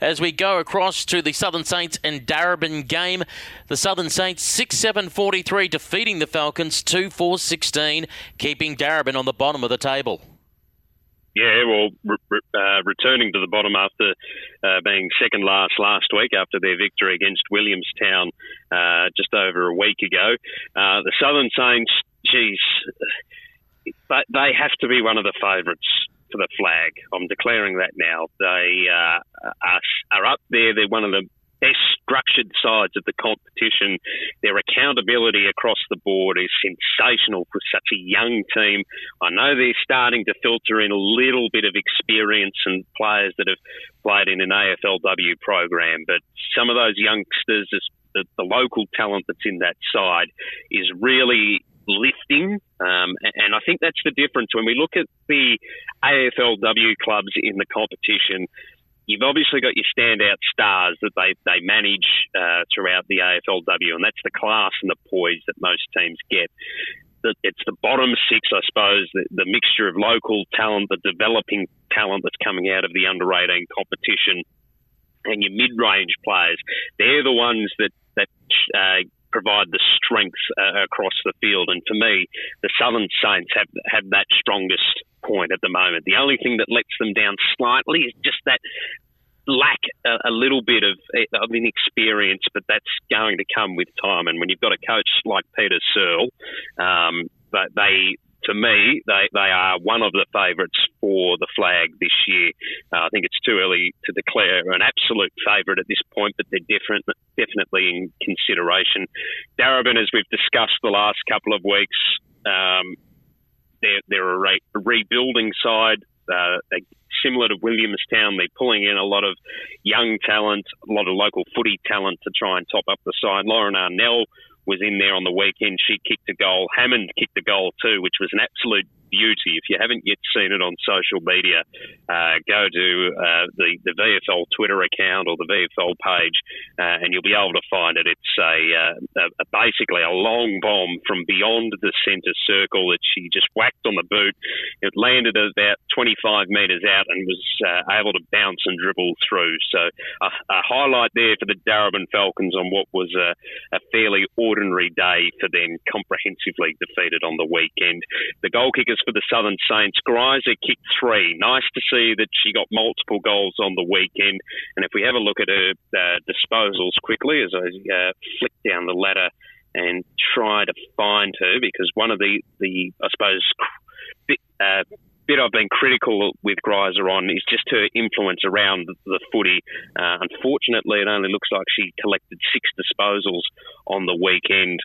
As we go across to the Southern Saints and Darabin game, the Southern Saints 6-7-43 defeating the Falcons 2-4-16, keeping Darabin on the bottom of the table. Yeah, well, returning to the bottom after being second last week after their victory against Williamstown just over a week ago. The Southern Saints, geez, they have to be one of the favourites for the flag. I'm declaring that now. They are up there. They're one of the best structured sides of the competition. Their accountability across the board is sensational for such a young team. I know they're starting to filter in a little bit of experience and players that have played in an AFLW program, but some of those youngsters, the local talent that's in that side is really lifting think that's the difference. When we look at the AFLW clubs in the competition, you've obviously got your standout stars that they manage throughout the AFLW, and that's the class and the poise that most teams get. It's the bottom six, I suppose, the mixture of local talent, the developing talent that's coming out of the under-18 competition, and your mid-range players. They're the ones that provide the strength across the field. And for me, the Southern Saints have that strongest point at the moment. The only thing that lets them down slightly is just that lack a little bit of inexperience, but that's going to come with time. And when you've got a coach like Peter Searle, they are one of the favourites for the flag this year. I think it's too early to declare an absolute favourite at this point, but they're definitely in consideration. Darabin, as we've discussed the last couple of weeks, they're a rebuilding side. Similar to Williamstown, they're pulling in a lot of young talent, a lot of local footy talent to try and top up the side. Lauren Arnell was in there on the weekend. She kicked a goal. Hammond kicked a goal too, which was an absolute beauty. If you haven't yet seen it on social media, go to the VFL Twitter account or the VFL page, and you'll be able to find it. It's a basically a long bomb from beyond the centre circle that she just whacked on the boot. It landed about 25 metres out and was able to bounce and dribble through. So a highlight there for the Darabin Falcons on what was a fairly ordinary day for them, comprehensively defeated on the weekend. The goal kickers for the Southern Saints, Greiser kicked three. Nice to see that she got multiple goals on the weekend. And if we have a look at her disposals quickly, as I flick down the ladder and try to find her, because one of the I suppose, bit I've been critical with Greiser on is just her influence around the footy. Unfortunately, it only looks like she collected six disposals on the weekend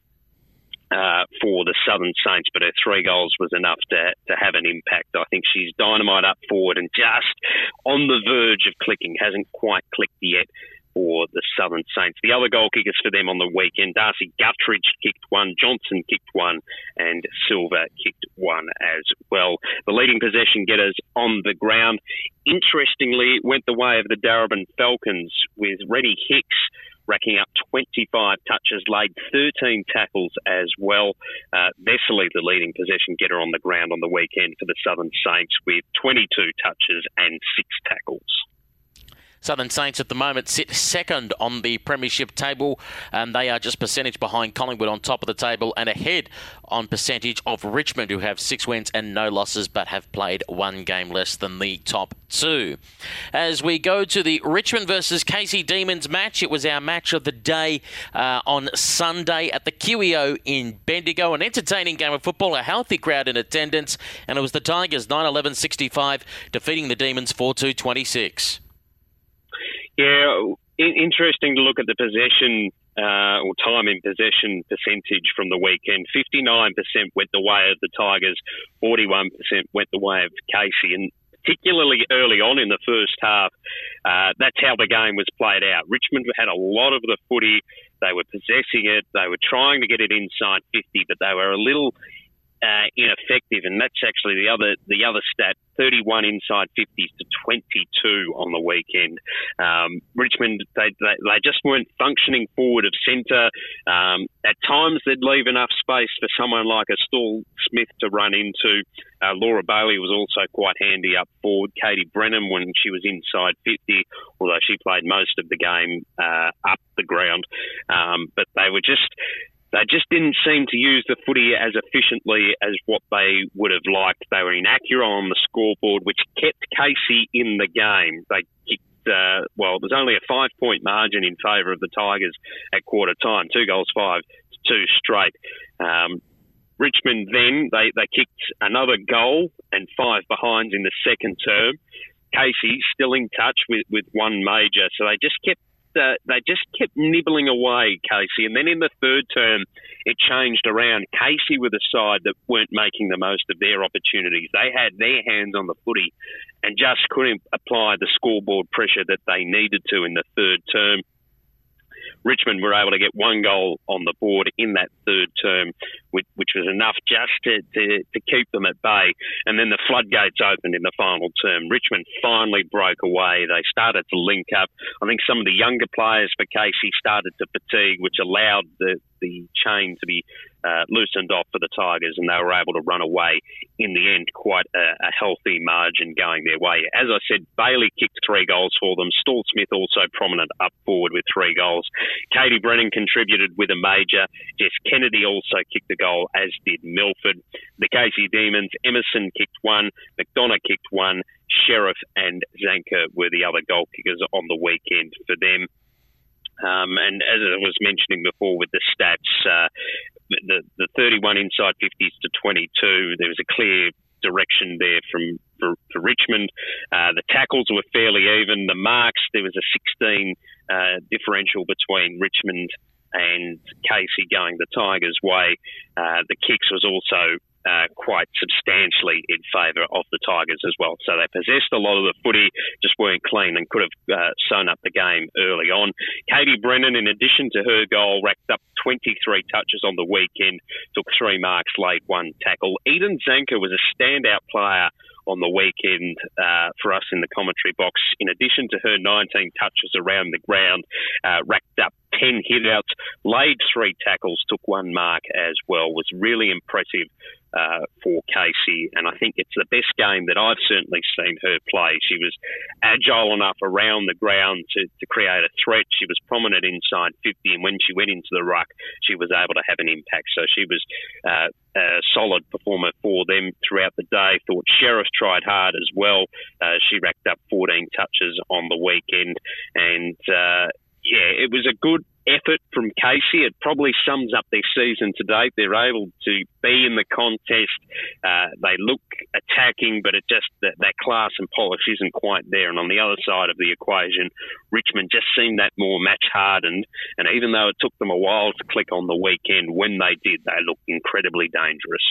for the Southern Saints, but her three goals was enough to have an impact. I think she's dynamite up forward and just on the verge of clicking. Hasn't quite clicked yet for the Southern Saints. The other goal kickers for them on the weekend, Darcy Guttridge kicked one, Johnson kicked one, and Silver kicked one as well. The leading possession getters on the ground, interestingly, went the way of the Darabin Falcons, with Reddy Hicks racking up 25 touches, laid 13 tackles as well. Vesely, the leading possession getter on the ground on the weekend for the Southern Saints, with 22 touches and 6 tackles. Southern Saints at the moment sit second on the premiership table, and they are just percentage behind Collingwood on top of the table and ahead on percentage of Richmond, who have 6 wins and no losses but have played one game less than the top two. As we go to the Richmond versus KC Demons match, it was our match of the day on Sunday at the QEO in Bendigo. An entertaining game of football, a healthy crowd in attendance, and it was the Tigers 9-11-65 defeating the Demons 4-2-26. Yeah, interesting to look at the possession or time in possession percentage from the weekend. 59% went the way of the Tigers, 41% went the way of KC. And particularly early on in the first half, that's how the game was played out. Richmond had a lot of the footy. They were possessing it. They were trying to get it inside 50, but they were a little ineffective, and that's actually the other stat: 31 inside 50s to 22 on the weekend. Richmond they just weren't functioning forward of centre. At times they'd leave enough space for someone like a Stall Smith to run into. Laura Bailey was also quite handy up forward. Katie Brennan, when she was inside 50, although she played most of the game up the ground, but they were just. They just didn't seem to use the footy as efficiently as what they would have liked. They were inaccurate on the scoreboard, which kept KC in the game. They kicked, well, it was only a 5-point margin in favour of the Tigers at quarter time. 2-5-2 straight. Richmond then, they kicked another goal and 5 behinds in the second term. KC still in touch with one major, so they just kept nibbling away, Casey. And then in the third term, it changed around. Casey were the side that weren't making the most of their opportunities. They had their hands on the footy and just couldn't apply the scoreboard pressure that they needed to in the third term. Richmond were able to get one goal on the board in that third term, which was enough just to keep them at bay. And then the floodgates opened in the final term. Richmond finally broke away. They started to link up. I think some of the younger players for Casey started to fatigue, which allowed the chain to be loosened off for the Tigers, and they were able to run away in the end. Quite a healthy margin going their way. As I said, Bailey kicked 3 goals for them. Stall Smith also prominent up forward with 3 goals. Katie Brennan contributed with a major. Jess Kennedy also kicked a goal, as did Milford. The Casey Demons, Emerson kicked 1, McDonough kicked 1, Sheriff and Zanker were the other goal kickers on the weekend for them. And as I was mentioning before with the stats, the 31 inside 50s to 22, there was a clear direction there for Richmond. The tackles were fairly even. The marks, there was a 16 differential between Richmond and Casey going the Tigers' way. The kicks was also quite substantially in favour of the Tigers as well. So they possessed a lot of the footy, just weren't clean and could have sewn up the game early on. Katie Brennan, in addition to her goal, racked up 23 touches on the weekend, took 3 marks, laid 1 tackle. Eden Zanker was a standout player on the weekend for us in the commentary box. In addition to her 19 touches around the ground, racked up 10 hitouts, laid 3 tackles, took 1 mark as well. Was really impressive for Casey, and I think it's the best game that I've certainly seen her play. She was agile enough around the ground to create a threat. She was prominent inside 50, and when she went into the ruck, she was able to have an impact. So she was a solid performer for them throughout the day. Thought Sheriff tried hard as well. She racked up 14 touches on the weekend, and yeah, it was a good effort from Casey. It probably sums up their season to date. They're able to be in the contest. They look attacking, but it just that class and polish isn't quite there. And on the other side of the equation, Richmond just seemed that more match-hardened. And even though it took them a while to click on the weekend, when they did, they looked incredibly dangerous.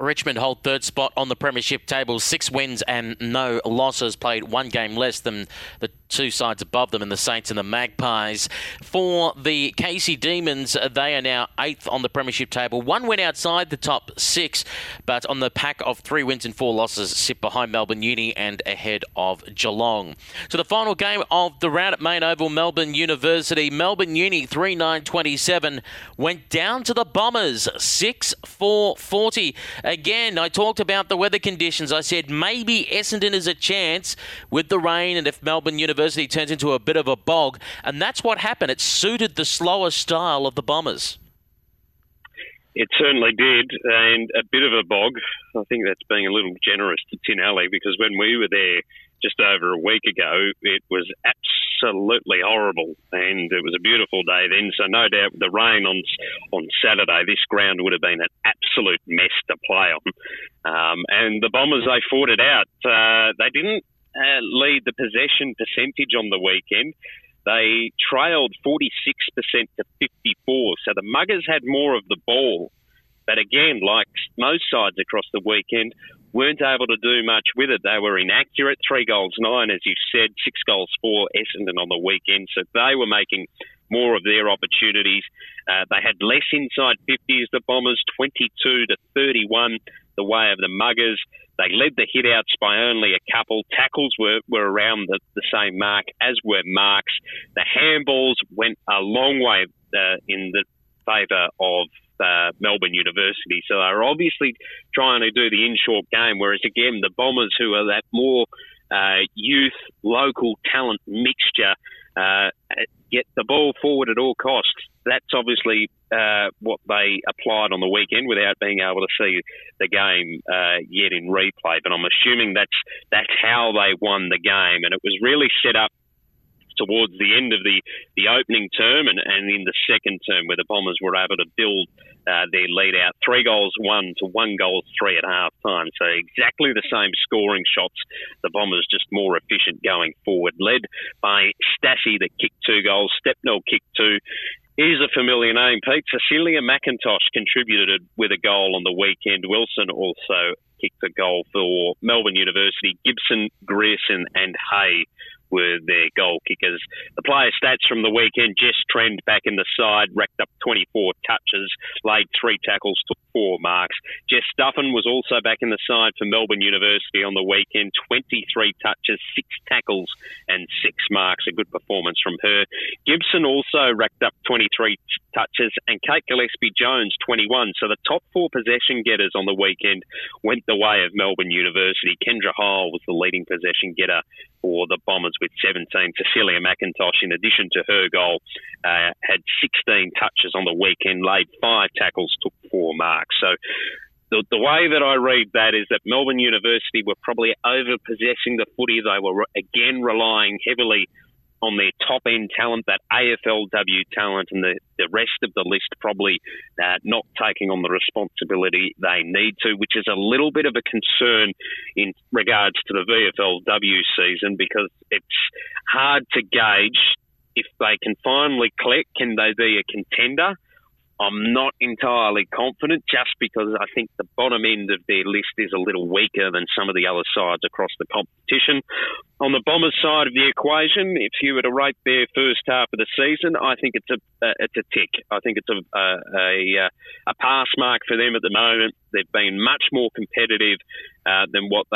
Richmond hold third spot on the premiership table, 6 wins and no losses, played 1 game less than the two sides above them in the Saints and the Magpies. For the Casey Demons, they are now 8th on the premiership table, 1 win outside the top 6, but on the pack of 3 wins and 4 losses sit behind Melbourne Uni and ahead of Geelong. So the final game of the round at Main Oval, Melbourne University. Melbourne Uni 3-9-27 went down to the Bombers 6-4-40. Again, I talked about the weather conditions. I said maybe Essendon is a chance with the rain and if Melbourne University turns into a bit of a bog. And that's what happened. It suited the slower style of the Bombers. It certainly did, and a bit of a bog. I think that's being a little generous to Tin Alley, because when we were there just over a week ago, it was absolutely horrible, and it was a beautiful day then, so no doubt the rain on Saturday, this ground would have been an absolute mess to play on. And the Bombers, they fought it out. They didn't lead the possession percentage on the weekend. They trailed 46% to 54%, so the Muggers had more of the ball. But again, like most sides across the weekend, weren't able to do much with it. They were inaccurate, 3 goals 9, as you said, 6 goals 4 Essendon on the weekend. So they were making more of their opportunities. They had less inside 50s, the Bombers, 22 to 31, the way of the Muggers. They led the hitouts by only a couple. Tackles were around the same mark, as were marks. The handballs went a long way in the favour of Melbourne University. So they're obviously trying to do the in-short game, whereas again, the Bombers, who are that more youth, local talent mixture, get the ball forward at all costs. That's obviously what they applied on the weekend without being able to see the game yet in replay. But I'm assuming that's how they won the game, and it was really set up towards the end of the opening term and in the second term, where the Bombers were able to build their lead out. 3 goals 1 to 1 goal 3 at half time. So exactly the same scoring shots. The Bombers just more efficient going forward. Led by Stassi that kicked 2 goals. Stepnell kicked 2. Here's a familiar name, Pete. Cecilia McIntosh contributed with a goal on the weekend. Wilson also kicked a goal for Melbourne University. Gibson, Grierson and Hay were their goal kickers. The player stats from the weekend: Jess Trend back in the side, racked up 24 touches, laid 3 tackles, took 4 marks. Jess Duffin was also back in the side for Melbourne University on the weekend, 23 touches, 6 tackles and 6 marks. A good performance from her. Gibson also racked up 23 touches, and Kate Gillespie-Jones 21. So the top 4 possession getters on the weekend went the way of Melbourne University. Kendra Hall was the leading possession getter for the Bombers with 17. Cecilia McIntosh, in addition to her goal, had 16 touches on the weekend, laid 5 tackles, took 4 marks. So the way that I read that is that Melbourne University were probably over-possessing the footy. They were, again, relying heavily on their top-end talent, that AFLW talent, and the rest of the list probably not taking on the responsibility they need to, which is a little bit of a concern in regards to the VFLW season, because it's hard to gauge if they can finally click. Can they be a contender? I'm not entirely confident, just because I think the bottom end of their list is a little weaker than some of the other sides across the competition. On the Bombers' side of the equation, if you were to rate their first half of the season, I think it's a tick. I think it's a pass mark for them at the moment. They've been much more competitive than what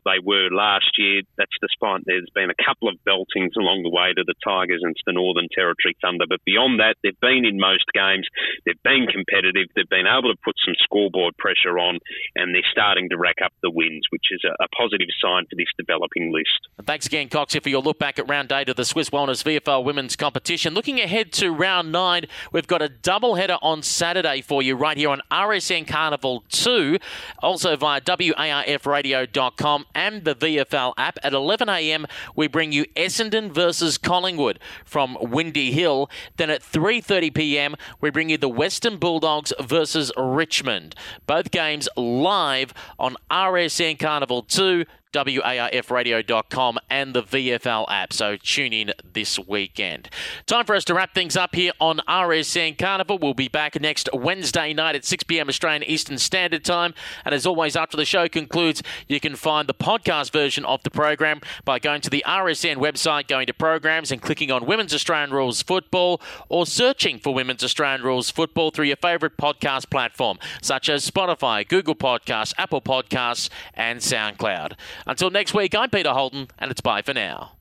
they were last year. That's despite there's been a couple of beltings along the way to the Tigers and to the Northern Territory Thunder. But beyond that, they've been in most games, they've been competitive, they've been able to put some scoreboard pressure on, and they're starting to rack up the wins, which is a positive sign for this developing list. Thanks again, Coxie, for your look back at round 8 of the Swiss Wellness VFL Women's Competition. Looking ahead to round 9, we've got a doubleheader on Saturday for you right here on RSN Carnival 2, also via warfradio.com. And the VFL app. At 11am, we bring you Essendon versus Collingwood from Windy Hill. Then at 3:30pm, we bring you the Western Bulldogs versus Richmond. Both games live on RSN Carnival 2, warfradio.com and the VFL app. So tune in this weekend. Time for us to wrap things up here on RSN Carnival. We'll be back next Wednesday night at 6pm Australian Eastern Standard Time. And as always, after the show concludes, you can find the podcast version of the program by going to the RSN website, going to programs and clicking on Women's Australian Rules Football, or searching for Women's Australian Rules Football through your favourite podcast platform, such as Spotify, Google Podcasts, Apple Podcasts and SoundCloud. Until next week, I'm Peter Holden, and it's bye for now.